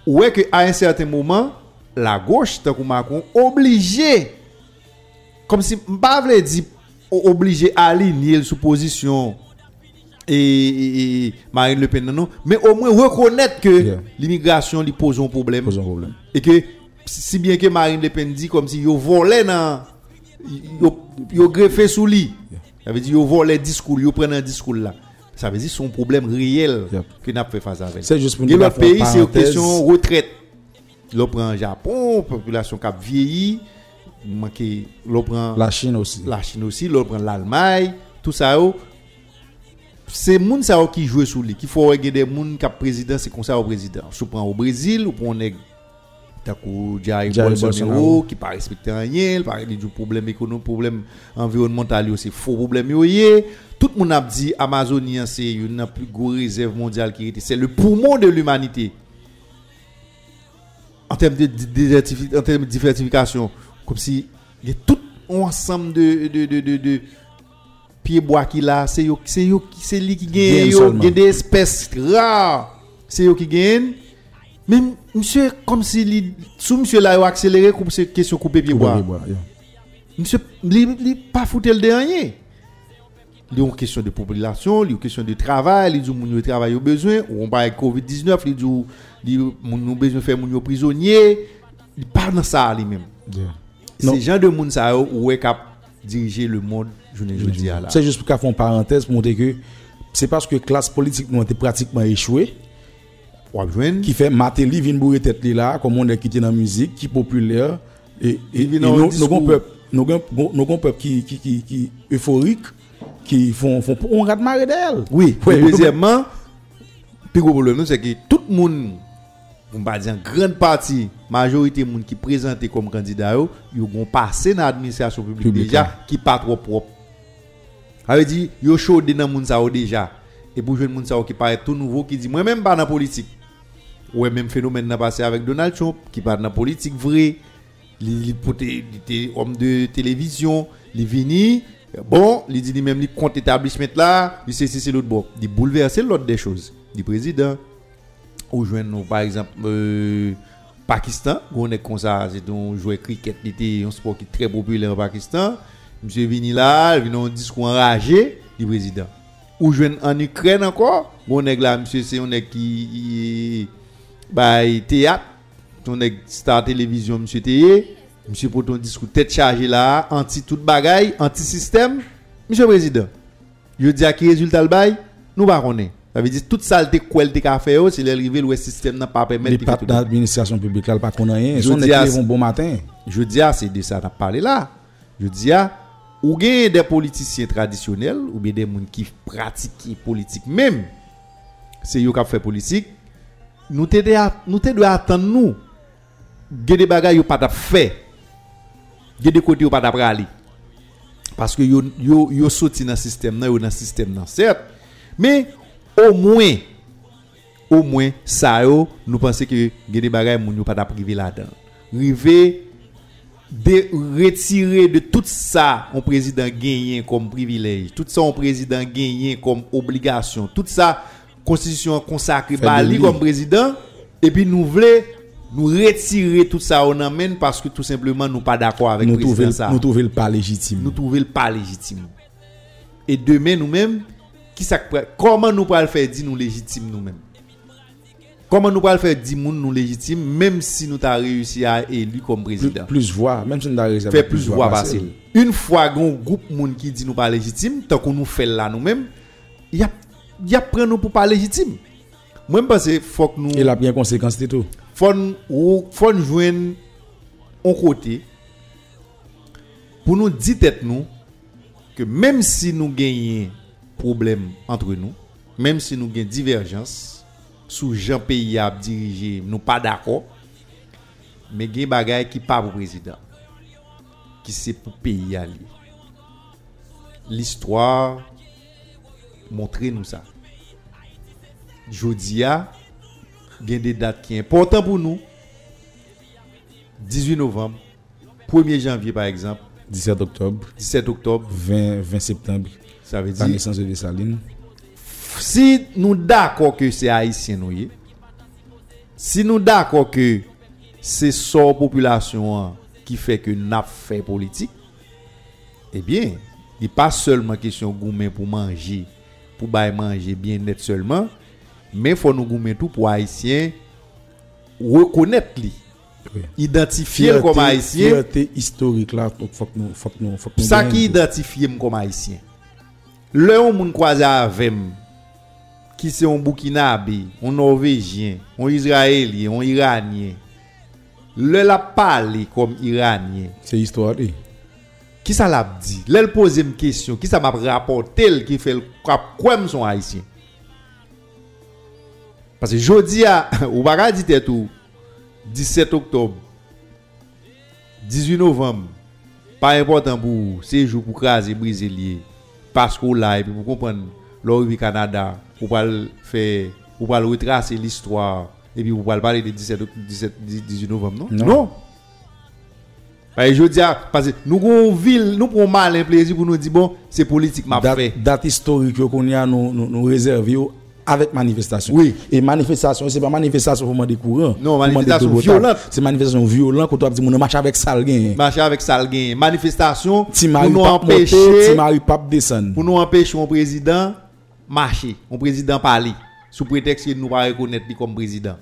ou est que à un certain moment, la gauche tant que Macron obligé, comme si pas veut dire obligé à aligner sous position et, et Marine Le Pen non, mais au moins reconnaître que yeah. L'immigration lui pose un problème. Pose un problème. Et que si bien que Marine Le Pen dit comme si yo volait dans yo yo greffé sous lui yeah. Ça veut dire yo voler discours yo prendre un discours là ça veut dire son problème réel yeah. Que n'a fait face avec c'est juste pour le pays c'est une question retraite l'on prend Japon population qui a vieilli manqué l'on prend la Chine aussi la Chine aussi l'on prend l'Allemagne tout ça yo c'est monde ça qui joue sous lui qu'il faut regarder des monde qui a président c'est comme ça au président sous prend au Brésil ou prend Takou Jair Bolsonaro qui pas respecté rien, parler du problème économique, problème environnemental, c'est faux problème yoyé. Tout le monde a dit Amazonien c'est une plus grosse réserve mondiale qui était, c'est le poumon de l'humanité. En termes de, de, de, en termes de diversification, comme si il y a tout un ensemble de de de de, de pieds bois qui là, c'est yo, c'est yo, c'est lui qui gagne, il y a des espèces rares, c'est yo qui gagne. Mais monsieur, comme si li, sous monsieur là, il a accéléré comme si question couper pieds bois. Monsieur, il pas foutu le dernier. Il y a une question de population, il y a une question de travail, il y a des travail au besoin, on parle de covid dix-neuf, il y a besoin de faire des prisonniers, il parle de ça lui-même. Ces gens de monde ça ou est capable de diriger le monde, je ne le dis pas là. C'est juste pour faire une parenthèse pour montrer que c'est parce que la classe politique nous a pratiquement échoué. Qui fait mater li vinn bourrer tête li là comme on est qui était dans musique qui populaire et nos nos peuple nos nos peuple qui qui qui qui euphorique qui font font on rate marrer d'elle. Oui, deuxièmement plus gros problème c'est que tout le monde on va dire grande partie majorité monde qui présenté comme candidat yo yo gon passé dans administration publique déjà qui pas trop propre. Ça veut dire yo chaudé dans monde ça déjà et pour jeune monde ça qui paraît tout nouveau qui dit moi même pas dans politique. Ouais, même phénomène n'a passé avec Donald Trump qui parle de la politique vraie, il était homme de télévision, il vini bon, il dit même il compte établissement là, il c'est c'est l'autre bon, il bouleverser l'autre des choses. Du président ou joindre par exemple euh, Pakistan, on est comme ça, c'est donc jouer cricket, était un sport qui est très populaire au Pakistan. Monsieur vini là, il vient un discours enragé du président. Ou joindre en Ukraine encore, on est là monsieur c'est on est qui by théâtre ton star télévision monsieur Téyé monsieur pour ton discours tête chargée là anti toute bagaille anti système monsieur président je dis à qui résultat le bail nous pas connait ça veut dire toute saleté qu'elle te ka faire c'est l'arrivée le système n'a pas permettre pas d'administration publique là pas connait rien son est bon matin je dis à c'est de ça t'a parlé là je dis à ou gagne des politiciens traditionnels ou bien des monde qui pratiquent politique même c'est yo qui fait politique nous te nous te doit attendre nous gè des bagages yo pas t'a fait gè des côtés yo pas t'a aller parce que yo yo yo sorti dans système nan yo dans système nan certes mais au moins au moins ça yo nous penser que gè des bagages moun yo pas t'a privé là-dedans rivé de retirer de tout ça un président gagné comme privilège tout ça un président gagné comme obligation tout ça constitution consacrée Bali comme président et puis nous voulons nous retirer tout ça on amène parce que tout simplement nous pas d'accord avec nous président ça nous trouver le pas légitime nous trouver le pas légitime et demain nous-mêmes qui ça comment nous pas le faire dire nous légitime nous-mêmes comment nous pas le faire dire monde nous légitime même si nous t'a réussi à élu comme président plus, plus voix même si nous t'a réussi à faire plus voix passer une fois qu'on groupe monde qui dit nous pas légitime tant qu'on nous fait là nous-mêmes il y a il apprend nous pour pas légitime moi même penser faut que nous il a bien conséquence de tout faut faut nous joindre un côté pour nous dire tête nous que même si nous gagnons problème entre nous même si nous gagnons divergence sous Jean pays à diriger nous pas d'accord mais gagne bagaille qui pas pour président qui c'est pour pays à lui l'histoire montrer nous ça. Jodia, bien des dates qui sont importantes pour nous. dix-huit novembre, premier janvier par exemple, dix-sept octobre, dix-sept octobre, vingt septembre. Ça veut dire la naissance de Dessalines. Si nous d'accord que c'est haïtien nous, si nous d'accord que c'est sa population qui fait que n'a fait politique, eh bien, il n'est pas seulement question gourmet pour manger. Pour bailler manger bien net seulement mais faut nous gommer tout pour haïtien reconnaître lui oui. Identifier comme haïtien fierté historique là faut nous faut nous faut nous ça qui identifier comme haïtien le on moun croiser avec qui c'est un burkinabé un norvégien un israélien un iranien le la parler comme iranien c'est histoire de. Qui ça l'a dit? L'elle pose une question. Qui ça m'a rapporté? Qui fait le quoi? Sont haïtiens? Parce que je dis à ou baga dit tout. dix-sept octobre, dix-huit novembre, pas important pour vous, c'est jour pour craser Brésilien, parce qu'on là, et puis pour comprendre, l'Orbi Canada, pour le faire, pour le retracer l'histoire, et puis vous ne parlez pas de dix-sept, dix-sept, dix-huit novembre, non? Non. Parce que je dis, parce que nous avons ville, nous prenons mal un plaisir pour nous dire, bon, c'est politique, ma fait. Date historique qu'on a nous, nous, nous réservée avec manifestation. Oui. Et manifestation, c'est pas manifestation pour demander courant. Non, manifestation violente. C'est manifestation violente qu'on doit dire, on marche avec Salguin. Marche avec Salguin. Manifestation pour nous empêcher. Pour nous empêcher, mon président marcher, mon président parler. Sous prétexte qu'il nous va reconnaître comme président.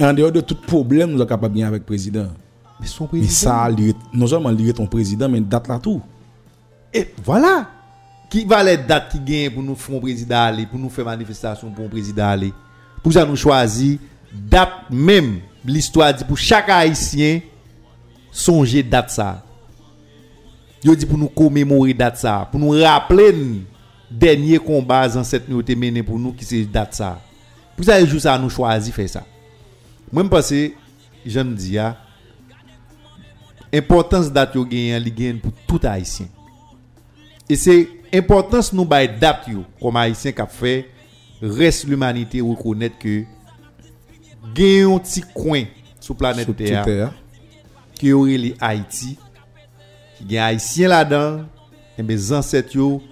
En dehors de tout problème, nous sommes capables de bien avec le président. Mais son président. Mais ça, lui, non seulement lié ton président, mais date là tout. Et voilà. Qui va les dates qui gagnent pour nous faire président aller, pour nous faire manifestation pour un président aller. Pour ça, nous choisir date même. L'histoire dit pour chaque Haïtien, songer date ça. Il dit pour nous commémorer date ça, pour nous rappeler dernier combat dans cette nuit mené pour nous qui c'est date ça. Pour ça, il joue ça, nous choisir faire ça. Moi, je pense, je me dis, ah, importance date yo gagne li gagne pour tout haïtien. Et c'est importance nous bay date yo comme haïtien qu'a fait reste l'humanité reconnaître que gagne un petit coin sur planète terre qui aurait li Haïti qui gagne haïtien là-dedans et mes ancêtres yo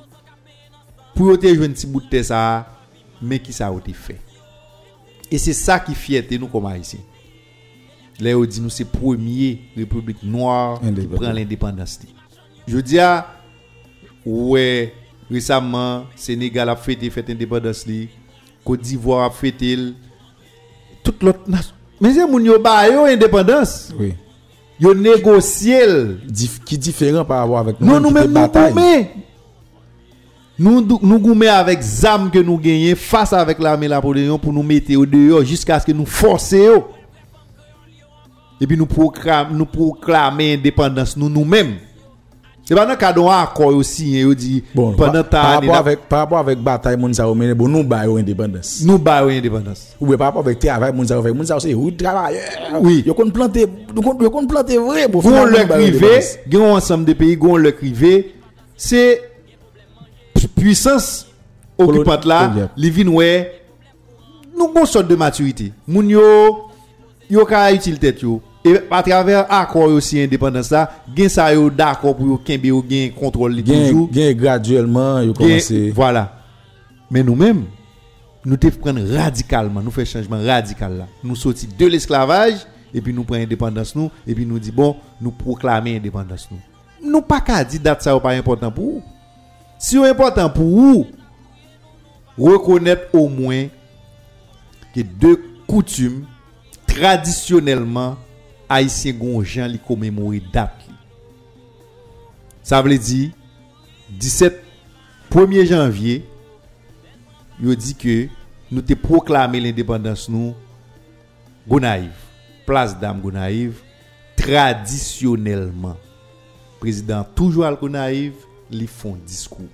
pour te joindre petit bout de terre ça mais qui ça été fait. Et c'est ça qui fierté nous comme haïtien. Là, on dit nous c'est premier république noire qui prend l'indépendance. Je dis à ouais récemment Sénégal a fêté fête indépendance li, Côte d'Ivoire a fêté toute l'autre nation. Mais c'est mon yo ba yo indépendance. Oui. Yo négocier qui différent par rapport avec nous. Non nous même nous goumé. Nous nous goumé avec zam que nous gagnons face avec l'armée Napoléon pour nous mettre au dehors jusqu'à ce que nous forcions. Et puis nous proclamer nous proclamer indépendance nous nous-mêmes. C'est pas dans cadre accord aussi et dit pendant par rapport avec par rapport avec bataille moun ça mené bon nous ba indépendance. Nous ba indépendance. Ou par rapport avec travail moun ça fait moun ça c'est route travail. Oui, yo kon planter nous kon planter vrai pour faire le privé, gon ensemble de pays gon le privé, c'est puissance occupante là, li vinn ouais nous gon sorte de maturité. Moun yo yo ka utile tête yo et à travers accord aussi indépendance là gain ça yo d'accord pour yo kembe yo gain contrôle toujours gain graduellement yo commencer voilà mais nous-mêmes nous te prendre radicalement nous faire changement radical là nous sortir de l'esclavage et puis nous prendre indépendance nous et puis nous dit bon nous proclamer indépendance nous nous pas ka dit date ça pas important pour vous si c'est important pour vous reconnaître au moins que deux coutumes traditionnellement haïtien gonjan li commémorer date li. Ça veut dire dix-sept premier janvier yo dit que nous te proclamer l'indépendance nous Gonaïves, place d'Am Gonaïves traditionnellement. Président toujours al Gonaïves, li font discours.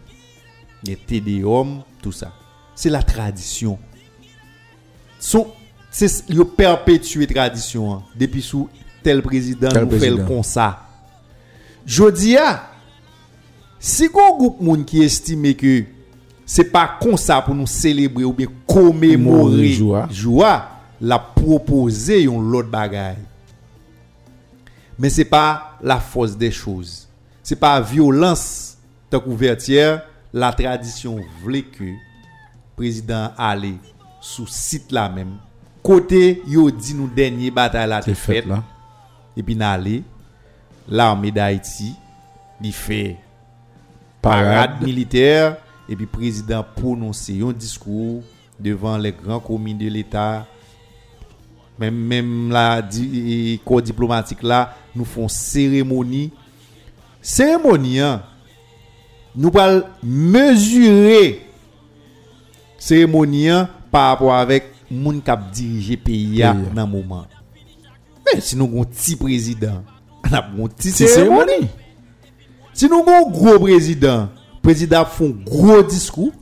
Il Tédéum tout ça. C'est la tradition. Son c'est le perpétuer tradition hein. Depuis sous tel président tel nous fait le constat. Jodi a si gon groupe moun qui estime que c'est pas comme ça pour nous célébrer ou bien commémorer joie la proposer yon l'autre bagaille. Mais c'est pas la force des choses. C'est pas violence tant Vertières la tradition vle que président aller sous site là même côté yo dit nous dernier bataille là te fait là et puis n'aller l'armée d'Haïti li fait parade, parade militaire et puis président prononcer un discours devant les grands commis de l'état même même la di, corps diplomatique là nous font cérémonie cérémonie hein? Nous pral mesurer cérémonie hein, par rapport avec moun k'ap diriger pays a nan moment. Mais si nous gon ti président, on a gon ti cérémonie. Si nous gon gros président, président font gros discours,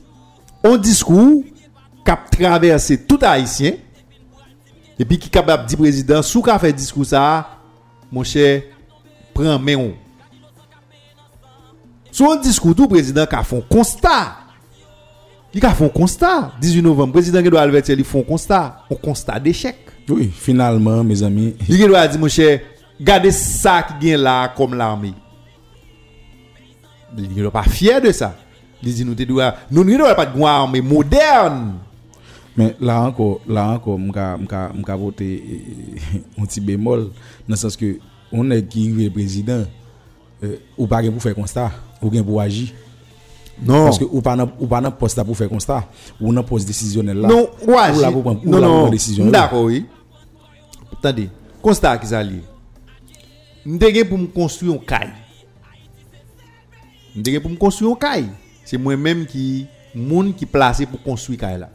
un discours k'ap traverser tout haïtien et puis qui capable dit président sous qu'a fait discours ça mon cher prend main son discours tout président qu'a font constat il qu'a font constat dix-huit novembre président qui doit avertir il font constat un constat d'échec. Oui, finalement mes amis il doit dire mon cher gardez ça qui vient là comme l'armée il n'est pas fier de ça il dit nous te doit nous ne doit pas de armée moderne. Mais là encore, là encore, m'ka m'ka m'ka voter un petit bémol dans le sens que on est qui est président euh, ou pas pour faire constat, ou bien pour agir. Non. Parce que ou pas ou pas dans poste pour faire constat, ou dans poste décisionnel là. Non, ou agir. Non, non. D'accord, oui. Attendez, constat qui ça lié. M'dégé pour me construire un caille. M'dégé pour me construire un caille. C'est moi-même qui monde qui placé pour construire caille là.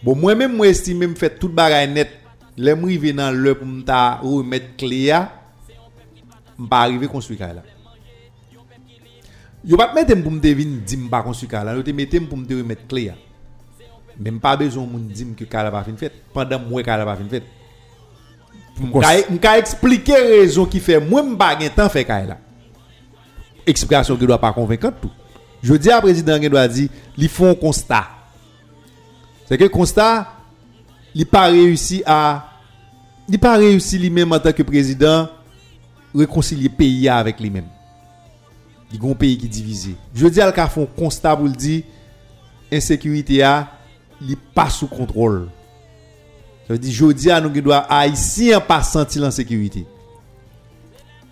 Bon moi même moi estime me fait toute bagaille net les m'rivé dans l'heure pour m'ta remettre clé a m'pa arriver construire ca là yo pas mettre pour me devine dit m'pa construire ca là yo te mettre pour me remettre clé a même pas besoin moun dit que ca là pas fin fait pendant moi ca là pas fin fait m'ka expliquer raison qui fait moi m'pa gain temps faire ca là explication qui doit pas convaincante tout je dis à président qui doit dire ils font constat. C'est que constat, il pas réussi à, il pas réussi lui-même en tant que président réconcilier pays avec lui-même. Il y a un pays qui divisé. Je dis à l'ka font constat pour le dire, insécurité a, il pas sous contrôle. Ça veut dire je dis à nous qui doit haïtien pas sentir l'insécurité.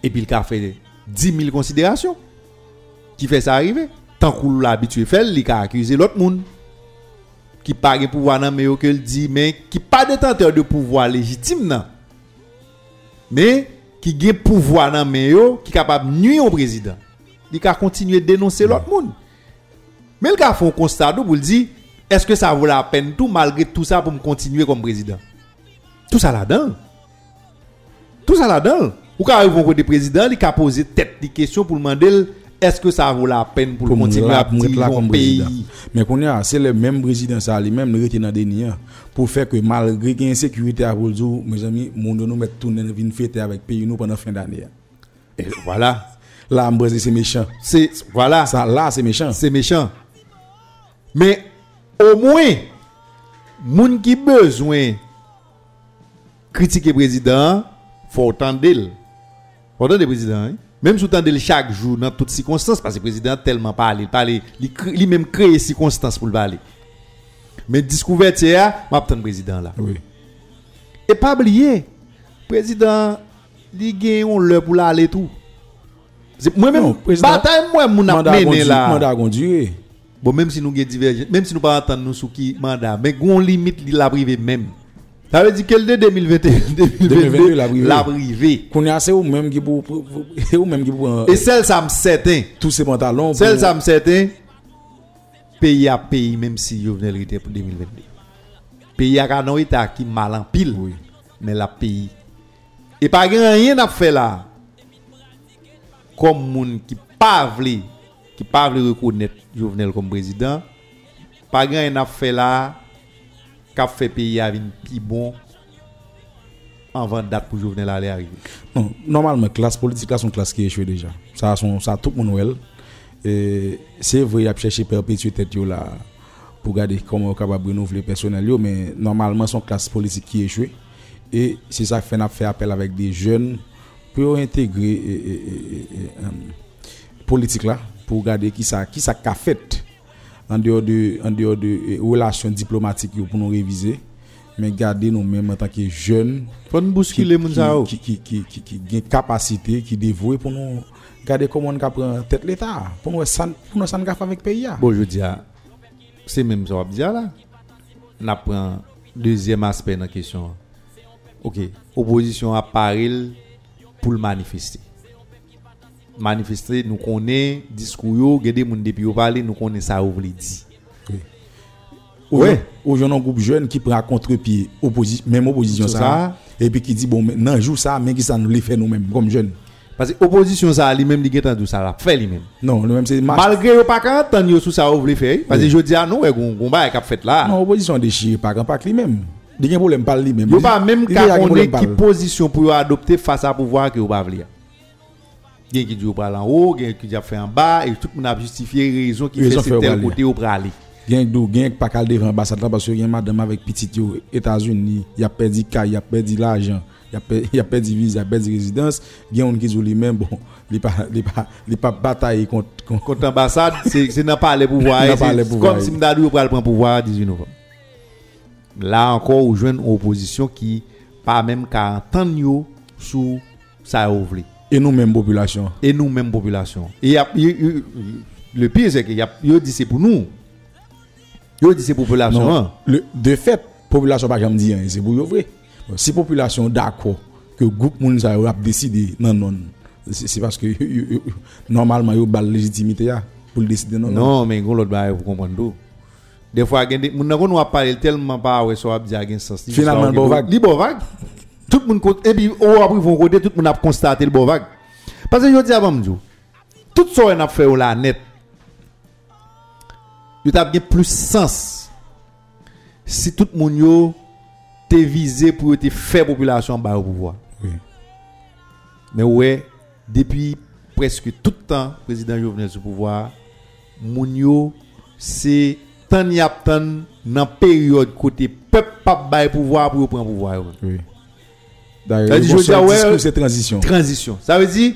Et puis l'ka fait dix mille considérations qui fait ça arriver. Tant qu'on l'habitué fait, il ka accuser l'autre monde. Qui pas de pouvoir nan mais que le dit mais qui pas détenteur de pouvoir légitime nan mais qui gagne pouvoir nan mais yo qui capable nuire au président il ka continuer dénoncer l'autre monde mais il ka font constat pour dire est-ce que ça vaut la peine tout malgré tout ça pour me continuer comme président tout ça là-dedans tout ça là-dedans ou ka arrive au côté président il ka poser tête des questions pour demander est-ce que ça vaut la peine pour, pour continuer à être là comme président? Mais qu'on a, c'est le même président, ça, lui-même, le retenant dernier, pour faire que malgré qu'il y ait insécurité à Bolsonaro, mes amis, mon nous mettre tout dans une fête avec pays nous pendant fin d'année. Et voilà. Là, Mbrezé, c'est méchant. C'est, voilà. Ça, là, c'est méchant. C'est méchant. Mais, au moins, moun qui besoin critiquer président, faut entendre d'elle. Faut entendre le président, hein? Même sous tendez chaque jour dans toutes circonstances parce que le président tellement parle parler lui même créer circonstances pour le parler mais discours vertières m'attend le président là oui. Et pas oublier président il gagne on l'heure pour aller tout moi même bataille moi mon a mené là mandat conduire bon même si nous gagne divergence même si nous pas entendre nous sous qui mandat mais gon limite li la privé même. Ça veut dire qu'elle de deux mille vingt et un, deux mille vingt-deux, la privée. Qu'on est assez ou même qui pour, ou même qui pour. Et celle ça me certain. Tous ces pantalons. Celle ça me certain. Pays à pays, même si Jovenel était pour deux mille vingt-deux. Pays à Canon état qui mal en pile. Oui. Mais la pays. Et pas rien n'a fait là. Comme moun qui pavle, qui pavle reconnaître Jovenel comme président. Pas rien n'a fait là. Qu'a fait pays avec une pi bon avant date pour Jovenel aller arriver. Non, normalement classe politique là sont classe qui échoué déjà. Ça sont ça tout mon Noël. Et c'est vrai y a chercher perpétuer tête yo là pour garder comment capable renouveler personnel yo mais normalement sont classe politique qui échoué et c'est ça fait n'a fait appel avec des jeunes pour intégrer et, et, et, et, um, politique là pour garder qui ça qui ça qu'a fait. En dehors de en dehors de relations diplomatiques pour nous réviser mais garder nous-mêmes en tant que jeunes pour nous bousculer monsieur qui qui qui qui qui gain capacité qui dévoué pour nous garder comment on prend tête l'état pour nous ça pour nous ça ne faire avec pays là bon je dis c'est même ça on va dire là on prend deuxième aspect dans question OK opposition à Paris pour le manifester manifester nous connaît discours yo gade moun depuis yo parler nous connaît ça ou vle dit ouais aujourd'hui un groupe jeune qui prend contre-pied opposition même opposition ça et puis qui dit bon maintenant joue ça mais qui ça nous les fait nous mêmes comme jeunes parce que opposition ça lui même li gètan tout ça la fait lui même non lui même c'est malgré yo pas quarante ans yo sous ça ou vle faire parce que je dis ah non ouais gon gon bail qu'a fait là non opposition déchire pas grand pas lui même Il y a un problème par lui-même. Il n'y a pas même qu'à connaître qui position pour adopter face à pouvoir que vous ne pouvez pas. Il y a qui dit parle en haut, il y a qui dit fait en bas, et tout le monde a justifié les raisons qui fait cet tel côté au pralé. Il y a d'où, il y a pas qu'à devant l'ambassade parce qu'il y a madame avec petit aux États-Unis, il a perdu cas, il a perdu l'argent, il a perdu visa, il a perdu résidence, il y a un qui dit lui-même bon, il pas il pas il pas bataille contre contre l'ambassade, c'est c'est n'a pas les pouvoirs, comme si Mdadou prend le pouvoir dix-huit novembre. Là encore ou jeune opposition qui pas même qu'à entendre yo sous ça ouvrir. Et nous même population. Et nous même population. Et le pire c'est que yo dit c'est pour nous. Yo dit c'est population. Le de fait population pas jamais dit c'est pour yo vrai. Si population d'accord que groupe moun ça a décidé non non c'est parce que normalement yo bal légitimité là pour décider non non. Non mais l'autre bail vous comprendre. Des fois moun nan konn parler tellement pas ouais ça a dit a sens. Finalement bon vague. Li bon vague. Tout le monde compte et puis on a pris vont côté tout le monde a constaté le bon vague parce que je dis avant m'dou tout ça on a fait au la net il t'a bien plus sens si tout le monde yo t'es visé pour te faire population bas au pouvoir oui mais ouais depuis presque tout le temps président Jovenel au pouvoir moun yo c'est tant y a tant dans période côté peuple pas bail pouvoir pour prendre pouvoir oui. D'ailleurs, bon ouais, c'est transition. Transition. Ça veut dire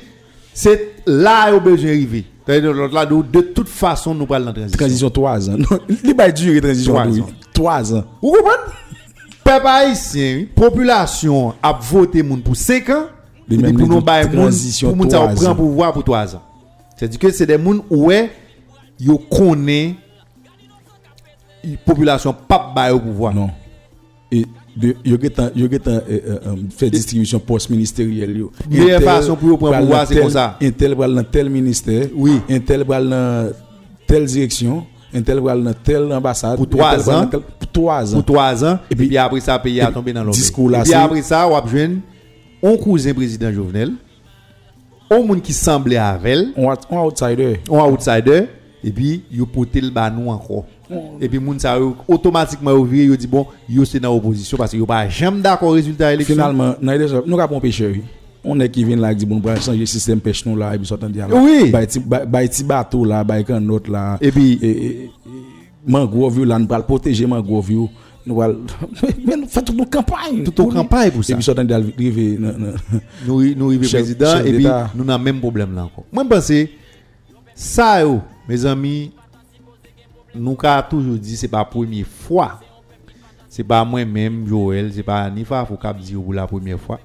c'est là où besoin arriver. De toute façon, nous parlons de transition. Transition trois ans. Il va durer transition trois ans. Vous comprenez? Peuple haïtien, population a voté moun pour cinq ans et pour nous bailler moun pour moun ça prend pouvoir pour trois ans. C'est-à-dire que c'est des moun ouais, yo connaît population pas bailler au pouvoir. Non. Et de yo getan yo getan fait distribution poste ministériel yo meilleure façon pour prendre pouvoir c'est comme ça un tel va dans tel ministère oui un tel va dans telle direction un tel va dans telle ambassade pour trois ans pour trois ans pour trois ans et puis après ça pays a tombé dans l'autre discours là et puis après ça on a joindre on cousin président Jovenel on monde qui semblait avec on on outsider on outsider et puis yo porter le banou encore. Et puis moun ça automatiquement au viré yo dit bon yo c'est dans opposition parce que yo pas jamais d'accord résultat élection finalement nous capons pêcheur on est qui vient là dit bon on va changer système pêche nous là et puis sortant de là bay ti bateau là bay can autre là et puis mango vieux là nous va protéger mango vieux nous va faire toute une campagne toute une campagne pour ça et puis sortant de arriver nous nous arriver président et puis nous n'a même problème là encore moi penser ça yo mes amis. Nous avons toujours dit que ce n'est pas la première fois. Ce n'est pas moi-même, Joël, ce n'est pas Nifa, il faut qu'on dise pour la première fois.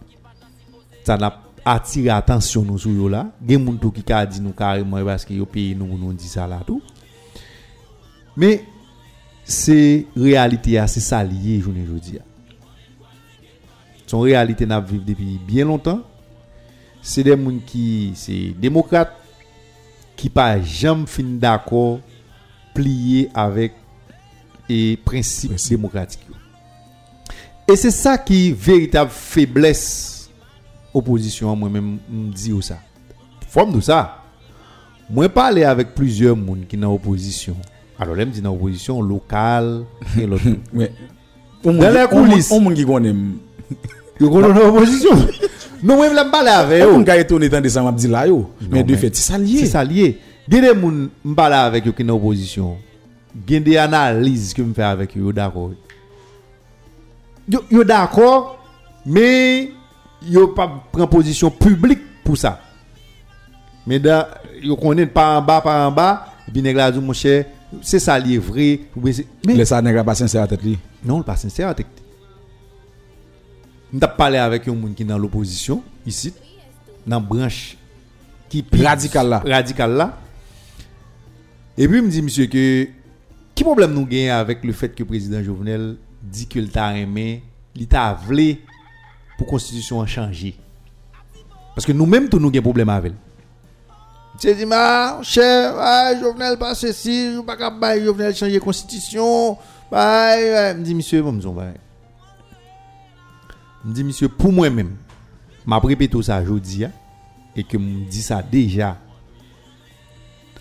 Ça n'a attiré l'attention nous sur là. Il y a des gens qui ont dit nous carrément parce que le pays nous dit ça là tout. Mais c'est réalité, c'est ça lié, je ne veux dire. C'est une réalité qu'on vit depuis bien longtemps. C'est des gens qui sont démocrates, qui ne sont pas jamais fin d'accord. Plié avec les principes Merci. Démocratiques. Et c'est ça qui est véritable faiblesse opposition. Moi-même, je dis ça. Forme de ça. Moi, je parle avec plusieurs personnes qui sont en opposition. Alors, je dis dans opposition locale et l'autre. Dans les coulisses. On qui connaît. Ils connaissent l'opposition. Non, moi, je parle avec eux. On a étonné dans des ans, je dis là. Mais de fait, c'est ça lié. C'est ça lié. Des gens qui parlent avec eux qui sont en opposition, des analyses que je fais avec eux, d'accord. Ils d'accord, mais ils ne prennent pas position publique pour ça. Mais ils ne connaissent pas en bas, pas en bas, et puis ils disent, mon cher, c'est ça qui est vrai. Mais ça n'est pas sincère à tête. Non, le pas sincère à tête. Je parle avec eux qui sont dans l'opposition, ici, dans la branche qui radical là. Radical là. Et puis, il me dit, monsieur, que quel problème nous gagnons avec le fait que le président Jovenel dit que l'État aimé, l'État a voulu pour la Constitution changer. Parce que nous-mêmes, tout nous avons un problème avec. Je dis, mon cher, ah, Jovenel, pas ceci, je ne peux pas Jovenel changer la Constitution. Bah, il me dit, monsieur, bon, bon, bah. Il me dit, monsieur, pour moi-même, je vais répéter ça aujourd'hui, hein, et que je me dis ça déjà,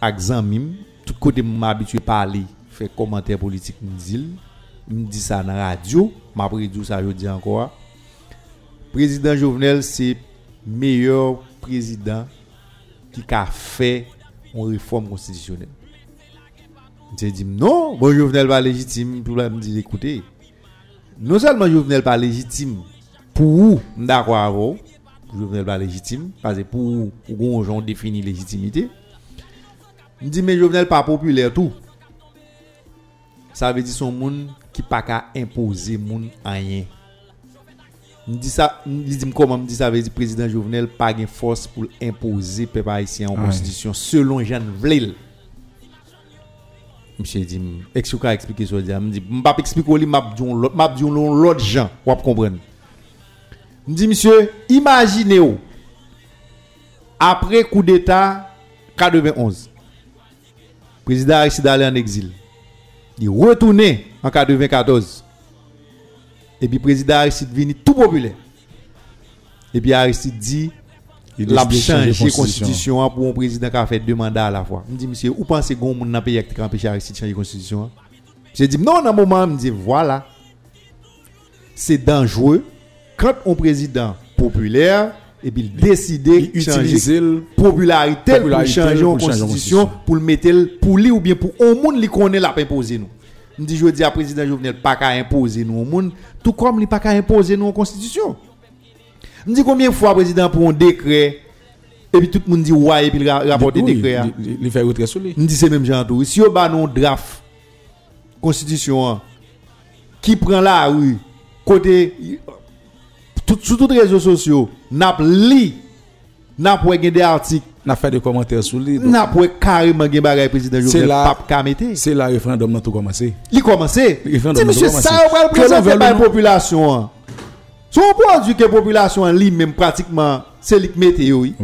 avec Zanmim, tout côté m'habitué à parler, faire commentaire politique, me dit ça dans radio, m'a prédit ça je dis encore. Président Jovenel c'est meilleur président qui a fait une réforme constitutionnelle. J'ai dit non, bon Jovenel pas légitime pour me dire écoutez. Non seulement Jovenel pas légitime pour vous, d'accord avant, Jovenel pas légitime parce que pour pour gens définit légitimité. Je dis mais Jovenel pas populaire tout. Ça veut dire son monde qui pas qu'à imposer monde rien. Me dit ça, il dit comment me dit ça veut dire président Jovenel pas gain force pour imposer peuple haïtien en constitution selon Jean Vlel. Monsieur dit expliquer expliquer ça dire me dit m'pa expliquer lui m'a dit l'autre m'a dit l'autre gens ou comprendre. Me dit monsieur imaginez après coup d'état quatre-vingt-onze président Aristide allé en exil. Il retourné en quatre-vingt-quatorze. Et puis président Aristide vini tout populaire. Et puis Aristide dit il a changé constitution pour un président qui a fait deux mandats à la fois. Me dit monsieur, ou pensez gon moun nan pays qui empêche Aristide changer constitution? J'ai dit non dans moment me dit voilà. C'est dangereux quand un président populaire et puis il décider utiliser popularité pour changer en constitution pour le mettre pour lui ou bien pour au monde lui connaît la imposer nous. Me dit je dis à président Jovenel pas qu'à imposer nous au monde tout comme il pas qu'à imposer nous en constitution. Me dit combien fois président pour un décret et puis tout le monde dit ouais et puis il rapporte décret il fait retrait sur lui. Me dit c'est même genre tout si on ba non draft constitution qui prend la rue côté sur tous les réseaux sociaux n'a li n'a pour gagner des articles n'a fait des commentaires sur lui n'a pour carrément gagner bagay président Jovenel pape kamete c'est la référendum n'a tout commencé il commencé c'est monsieur ça on va présenter la population son produit que population lui même pratiquement c'est lui mettez oui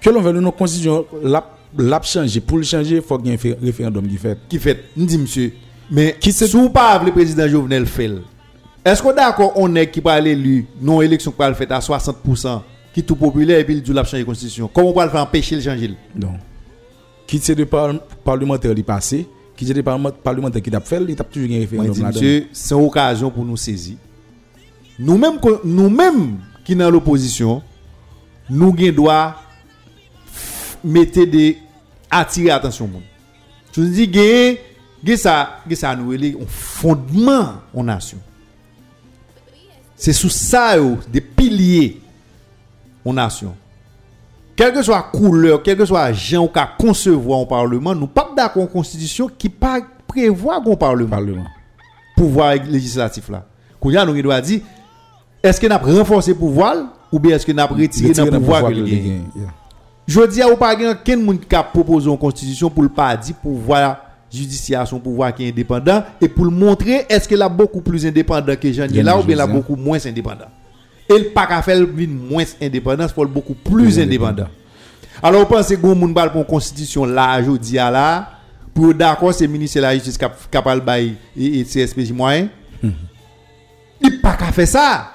que l'on veut nos constitution la la changer pour le changer faut qu'il y ait un référendum qui fait qui fait dit monsieur mais qui c'est sous pas le président Jovenel fait. Est-ce qu'on d'accord on est qui va l'élu non élection qui va le faire à soixante pour cent qui tout populaire et puis il dit la changer constitution comment on va le faire empêcher le changer non qui c'est de par, parlementaire qui passé qui c'est de par, parlementaire qui t'a fait il t'a toujours un référendum monsieur c'est une occasion pour nous saisir nous-mêmes nous-mêmes qui dans l'opposition nous gain droit mettre des attirer attention monde je dis gain gain ça gain ça nous relé un fondement on nation. C'est sous ça des piliers en nation. Quelle que soit la couleur, quelle que soit la gens qui concevoir un parlement, nous pas d'accord en constitution qui pas prévoit un parlement. Parlement. Pouvoir législatif là. Kounya nous doit dire est-ce que n'a renforcer pouvoir ou bien est-ce que n'a retirer dans pouvoir que gagne. Je dis à ou pas gagne ken moun ka proposer une constitution pour le pas dire pouvoir judiciaire son pouvoir qui est indépendant et pour le montrer est-ce qu'elle a beaucoup plus indépendant que Jean là ou bien là beaucoup moins indépendant elle pas qu'à faire une moins indépendance pour beaucoup plus indépendant alors pensez gon moun bal pour constitution là jodi a là pour d'accord c'est ministre la justice capable bail et C S P J moyen il pas qu'à faire ça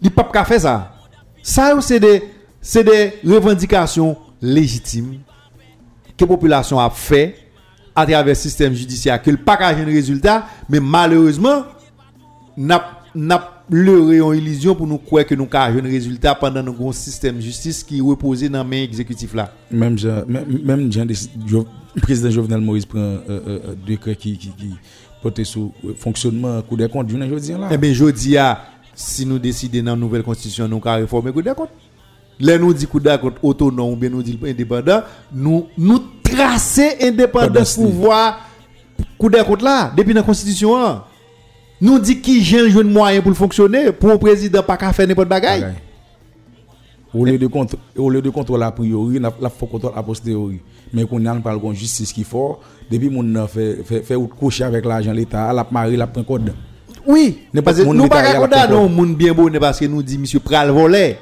il pas qu'à faire ça ça c'est des c'est des revendications légitimes que population a fait à travers le système judiciaire que le package un résultat mais malheureusement n'a n'a leurré en illusion pour nous croire que nous avons un résultat pendant nos gros système justice qui reposait dans main exécutif là même même président Jovenel Moïse prend un décret qui qui qui porte sur fonctionnement cour des comptes je dis là eh ben jodi a si nous décider dans nouvelle constitution nous ca réformer cour des comptes. Là nous dit couda autonome ou bien nous dit indépendant nous nous tracer indépendance pouvoir couda compte là depuis dans constitution an. Nous dit qui j'ai un moyen pour fonctionner pour un président pas qu'à faire n'importe bagaille okay. Au lieu de contre au lieu de contrôle a priori la faut contrôle a posteriori mais qu'on a pas le justice qui fort depuis mon fait fait fait coucher avec l'argent l'état la mari la prend code oui parce que nous pas conda non monde bien bonne parce que nous dit monsieur pral voler.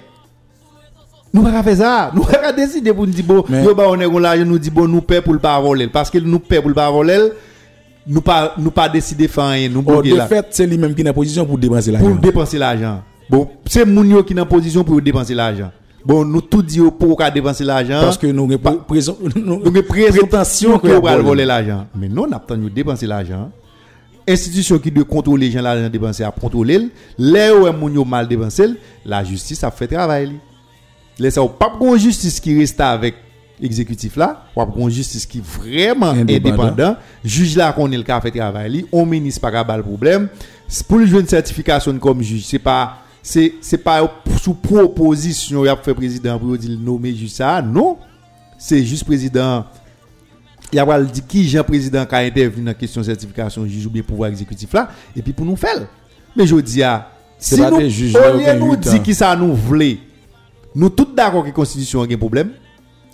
Nous pas faire ça, nous pas décider pour nous dire bon, yo ba on est l'argent nous dit bon nous paie pour le pas voler parce que nous paie pour le pas voler, nous pas nous pas décider faire rien, nous bloquer là. En fait, c'est lui même qui est en position pour dépenser l'argent. Pour dépenser l'argent. Bon, c'est moun yo qui est en position pour dépenser l'argent. Bon, nous tout dit pour qu'on dépenser l'argent parce que nous pas nous prétention que on va voler l'argent. Mais non, on attend nous dépenser l'argent. institution qui doit contrôler les gens là dépenser à contrôler les où est mal dépenser la justice a fait travail les ça pas une justice qui reste avec exécutif là ou pas une justice qui vraiment indépendant juge là qu'on est le cas fait travail on ministre pas capable problème pour le joindre certification comme juge c'est pas c'est c'est pas sous proposition il a fait président pour dire nommer juge ça non c'est juste président il y a dit qui Jean président qui a intervenu dans question certification juge ou bien pouvoir exécutif là et puis pour nous faire mais je dis à si nous on nous dit qui ça nous voulait nous tous d'accord que la constitution a un problème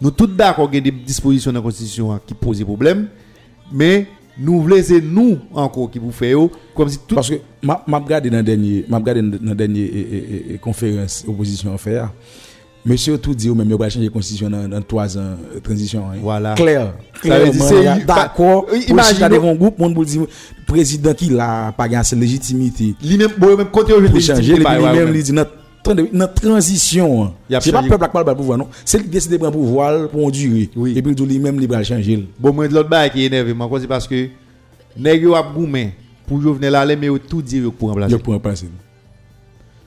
nous tous d'accord que des dispositions dans la constitution qui posent problème mais nous voulons c'est nous encore qui vous faire comme si tout parce que m'a m'a regardé dans dernier m'a regardé dans dernier conférence opposition en fait monsieur tout dit ou même il va changer constitution dans trois ans transition hein. Voilà. Claire. Claire c'est d'accord. Imagine devant groupe monde pour dire président qui là pas gagne légitimité. Lui même bon même côté il changer lui même lui dit dans transition. C'est pas peuple qui parle pas pouvoir non. C'est lui décider prendre pouvoir pour durer et puis lui même il va changer. Bon moi de l'autre bail qui énervé moi c'est parce que nèg yo a goumen pour Jovenel aller mais tout dire pour remplacer. Pour remplacer.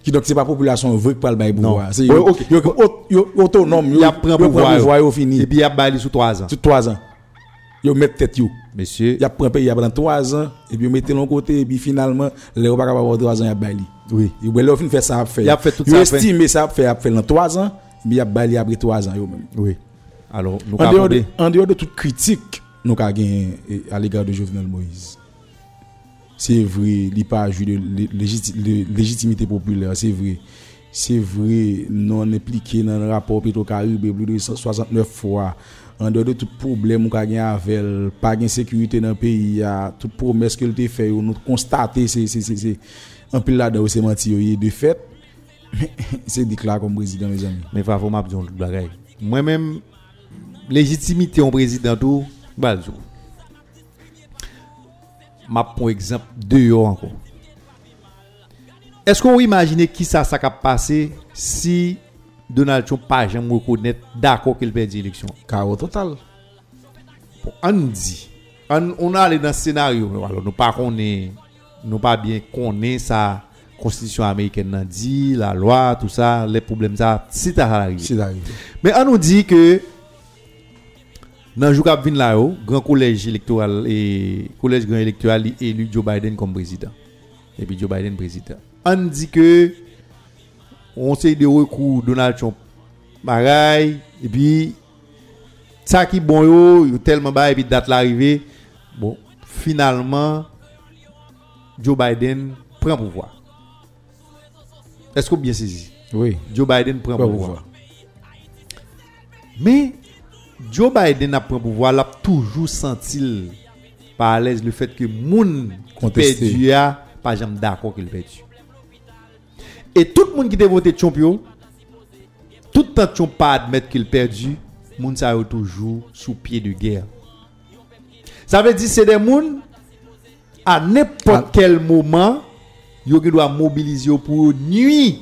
Qui donc c'est pas population veut que parle bail pouvoir c'est autonome il prend pouvoir au fini et puis il a bail sous trois ans sous trois ans il met tête yo monsieur il a prend pays pendant trois ans et puis mettez l'on côté et puis finalement les pas capable trois ans il a bail oui il veut fin faire ça faire il a fait tout ça estime ça faire faire dans trois ans mais il a bail après trois ans yo même oui alors nous en dehors de toute critique nous qu'a gain à l'égard de Jovenel Moïse. C'est vrai, il pas joué de légitimité populaire, c'est vrai. C'est vrai, non impliqué dans le rapport PetroCaribe plus de soixante-neuf fois. En dehors de tout problème qu'on a avec, pas de sécurité dans le pays, toute promesse qu'il a fait, nous constatons, c'est, c'est, c'est, c'est, un peu là-dedans, c'est mentir, de fait, c'est déclaré comme président, mes amis. Mais Fafo m'a dit une blague. Moi-même, légitimité en président, tout, bah, tout. Ma pour exemple deux ans encore. Est-ce qu'on peut imaginer qui ça ça cap passer si Donald Trump pas jamais reconnaître d'accord qu'il perd l'élection? Chaos total. On dit on, on a allé dans scénario alors nous pas connaît nous pas bien connaît ça constitution américaine dit la loi tout ça les problèmes ça si ça arrive. Si mais on nous dit que dans jour qui vient là haut grand collège électoral et collège grand électoral élu Joe Biden comme président et puis Joe Biden président on dit que on sait de recours Donald Trump pareil et puis ça qui bon yo tellement bas et puis date l'arrivée bon finalement Joe Biden prend pouvoir est-ce que vous bien saisi oui Joe Biden prend pouvoir. pouvoir mais Joe Biden a pris pouvoir là toujours senti pas à l'aise le fait que moun perdu a pas jamais d'accord qu'il perdu. Et tout le monde qui était voté champion tout le temps champ pas admettre qu'il perdu, moun ça est toujours sous pied de guerre. Ça veut dire c'est des moun à n'importe ah. quel moment yo qui doit mobiliser pour nuit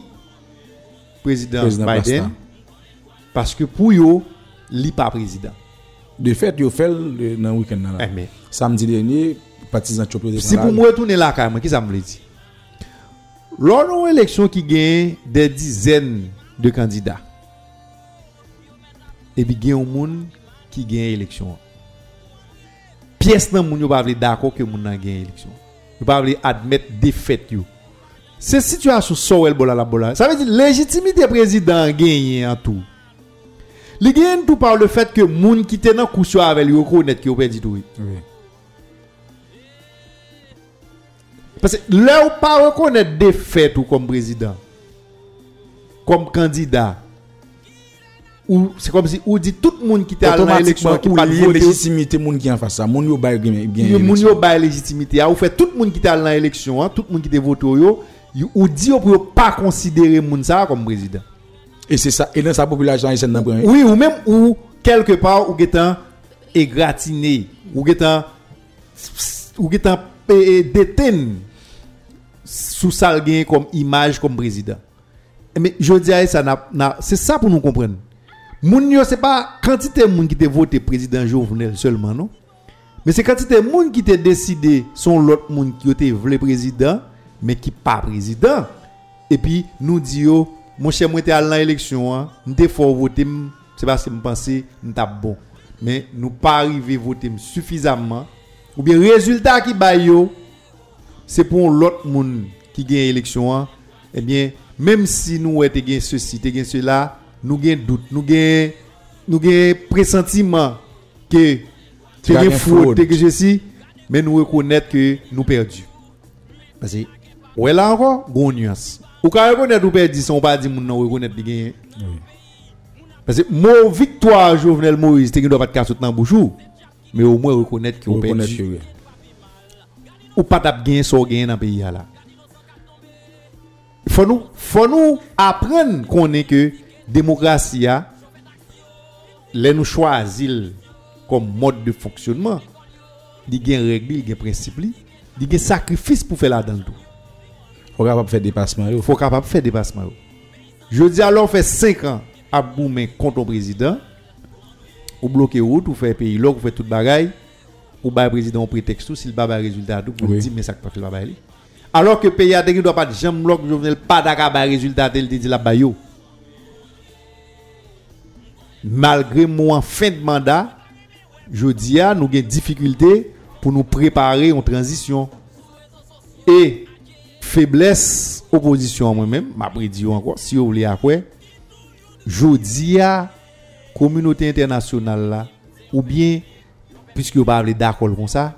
président, président Biden Basta. Parce que pour yo li pas président. De fait, il fait dans le week-end là. Eh samedi dernier, partisan Chopé. Si pour moi retourner là carrément, qui ça me dit? Lors d'une élection qui gagne des dizaines de candidats. Et puis gagne un monde qui gagne élection. Pièce dans monde pas d'accord que monde gagne élection. Il pas admettre défaite yo. Cette situation sort elle bola la bola. Ça veut dire légitimité président gagné en tout. Li gen tout par le fait que moun qui était dans course avec lui reconnaître qu'il perd tout. Oui. Parce que là ou pas reconnaître défaite ou comme président. Comme candidat. Ou c'est comme si ou dit tout monde qui était à l'élection qui pas légitimité moun qui en face ça, moun yo bail bien. Moun yo bail légitimité, ou fait tout monde qui était à l'élection, tout monde qui était voté yo, ou dit ou pas considérer moun ça comme président. Et c'est ça, et dans sa population haïtienne dans premier. Oui, ou même ou quelque part ou étant égratigné, ou étant ou étant détenu sous ça gain comme image comme président. Mais je dis à ça na, na, c'est ça pour nous comprendre. Moun yo c'est pas quantité moun qui te voté président Jovenel seulement non. Mais c'est quand c'était monde qui t'a décidé son l'autre monde qui était vrai président mais qui pas président et puis nous dit oh, mon cher moi était à l'élection hein m'était fort voter c'est parce que me penser m'ta bon mais nous pas arrivé voter suffisamment ou bien résultat qui ba yo c'est pour l'autre monde qui gagne élection hein eh bien même si nous était gagne ceci était gagne cela nous gagne doute nous gagne nous gagne pressentiment que c'est fraude que je suis mais nous reconnaître que nous perdus parce que ouais là encore bonne nuance ou quand reconnaître ou perdu sont pas dit moun non reconnaître li gagné parce que mon victoire Jovenel Moïse tu dois pas te casser dans bouchou mais au moins reconnaître que on perdu ou pas t'a gagné so gagné dans pays là faut nous faut nous apprendre qu'on est que démocratie a les nous choisir comme mode de fonctionnement, il y a des règles, il y a des principes, il y a des sacrifices pour faire là-dedans. Il faut capable faire dépassement. Il faut capable faire dépassement. Je dis alors, fait cinq ans à boumer contre le président, ou bloquer route, ou faire pays log, ou faire toute bagaille, ou bailler président au prétexte, s'il bat un résultat, vous dites, mais ça ne peut pas faire. Alors que le pays a dit qu'il ne doit pas de jambes bloc, je ne pas d'accord avec le résultat, il dit la baille. Malgré moi, en fin de mandat, je dis à nous avons des difficultés pour nous préparer en transition et faiblesse opposition moi-même m'a prédit encore si vous voulez après je dis à communauté internationale là ou bien puisque vous parlez d'accord comme ça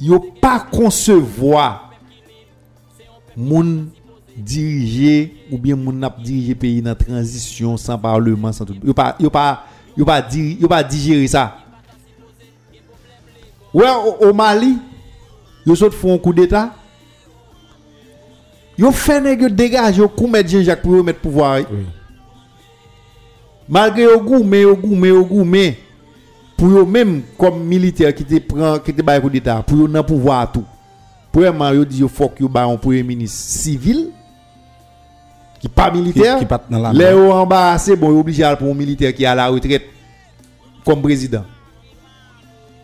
yo pas concevoir moun diriger ou bien moun n'a diriger pays dans transition sans parlement sans tout yo pas yo pas yo pas dire yo pas digérer ça. Ouais, au Mali, ils font un coup d'État. Ils font des dégâts, ils font des Jean-Jacques pour remettre le pouvoir. Oui. Malgré le goût, mais le goût, mais le goût, mais pour eux-mêmes, comme militaires qui te prennent, qui te baillent coup d'État, pour eux, n'ont pouvoir tout. Premièrement, ils disent qu'il faut qu'ils baillent un premier ministre civil, qui n'est pas militaire. Qui n'est pas dans la main. Les hauts en bas, c'est bon, ils sont obligés pour un militaire qui est à la retraite comme président.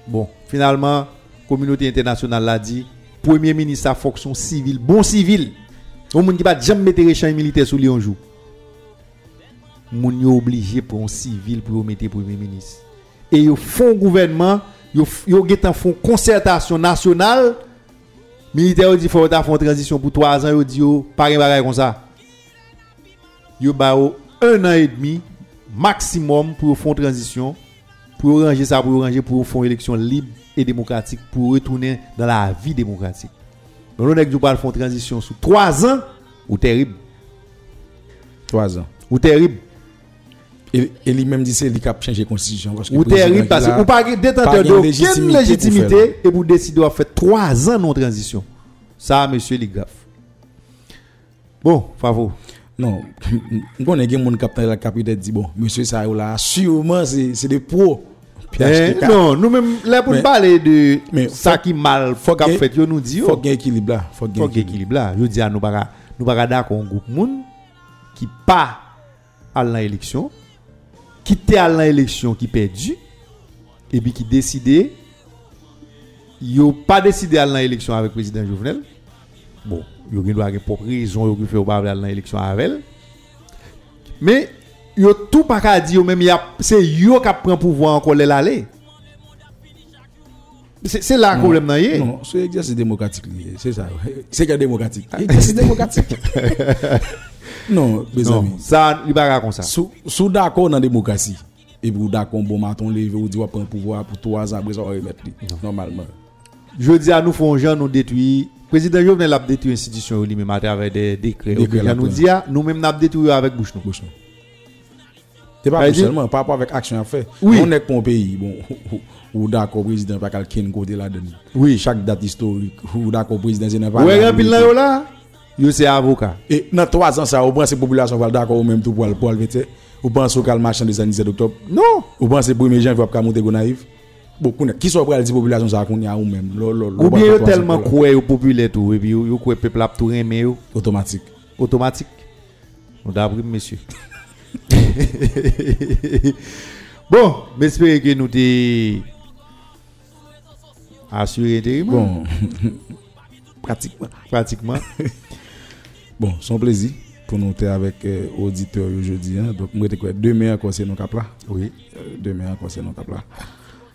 Bon. Finalement, communauté internationale l'a dit, premier ministre a fonction civile, bon civil. On ne peut pas jamais mettre les champs militaires sous les un jour. On est obligé pour un civil pour mettre premier ministre. Et ils font gouvernement, ils font concertation nationale. Militaires disent faut faire une transition pour trois ans, ils disent pas de bagaille comme ça. Ils ont un an et demi maximum pour faire une transition. Pour ranger ça, pour ranger, pour faire une élection libre et démocratique, pour retourner dans la vie démocratique. Donc, on a dit qu'on fait une transition sous trois ans, ou terrible. Trois ans. Ou terrible. Et lui-même dit que c'est lui qui a changé la constitution. Ou terrible, parce que vous n'avez pas détenteur de aucune légitimité et vous décidez de faire trois ans non transition. Ça, monsieur, les gaffes. Bon, Favo. Non, je connais des gens qui ont capté dit bon, monsieur, ça là, sûrement, c'est des pros. Eh, non, nous-mêmes, là, pour parler de mais, ça qui mal, faut qu'on fait, yo nous dit, faut qu'il y ait équilibre là, faut qu'il y ait équilibre là. Je dis à nous, nous pas d'accord un groupe moun qui pas à l'élection, qui était à l'élection, qui perdu, et puis qui décidé, yo pas décidé à l'élection avec le président Jovenel. Bon, yo gen doit gen propre raison yo ki fè ou pa aller dans élection avec. Mais yo tout pas ka di yo même y a c'est yo qui prend pouvoir encore les l'aller. C'est c'est là problème nan yé. Non, c'est exercice démocratique lié, c'est ça. C'est que démocratique. Exercice démocratique. Non, mes amis, ça il pas comme ça. Sou sou d'accord dans démocratie et vous d'accord bon matin lever ou di ou prend pouvoir pour trois ans après ça remettre normalement. Je dis à nous font gens nous détruit. Président Jovenel a détruit l'institution lui-même à travers des décrets. Nous dire, nous-mêmes nous avons détruit avec bouche nous. C'est pas seulement par rapport avec action à faire. Oui. On est pour un pays bon ou d'accord président pas quelqu'un côté là dedans. Oui, chaque date historique ou d'accord président c'est pas. Ouais, en pile là là, yo c'est avocat. Et dans trois ans ça au moins ces populations va d'accord même tout pour le pour le vite. Ou pense au calme marchand des années sept octobre. Non, ou pense premier janvier va pas monter Gonaïves. Beaucoup qui sont prêts à dire population ça qu'on y a ou même ou bien tellement croire au populaire tout et puis ou croire peuple a tout aimer automatique automatique on t'a pris monsieur. Bon, j'espère que nous t'ai assurer intérim. Bon. pratiquement. Pratiquement. Bon, son plaisir pour nous être avec euh, auditeur aujourd'hui. Hein. Donc, nous avons demain encore c'est nos cap là. Oui. Demain encore c'est nos cap là.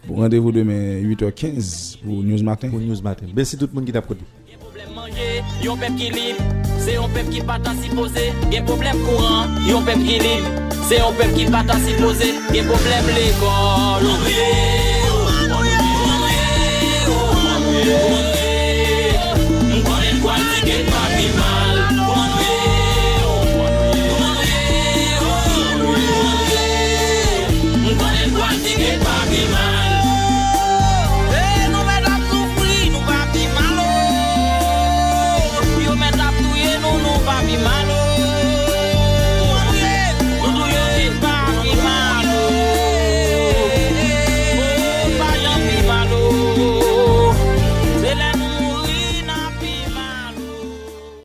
Bon, rendez-vous demain huit heures quinze pour News Matin. Pour News Matin. Merci tout le monde qui t'a produit. Yon pep ki libre, c'est un pep qui pas ta supposé, gen problème courant, yon pep ki libre, c'est un pep qui pas ta supposé, gen problème l'école ouvrier.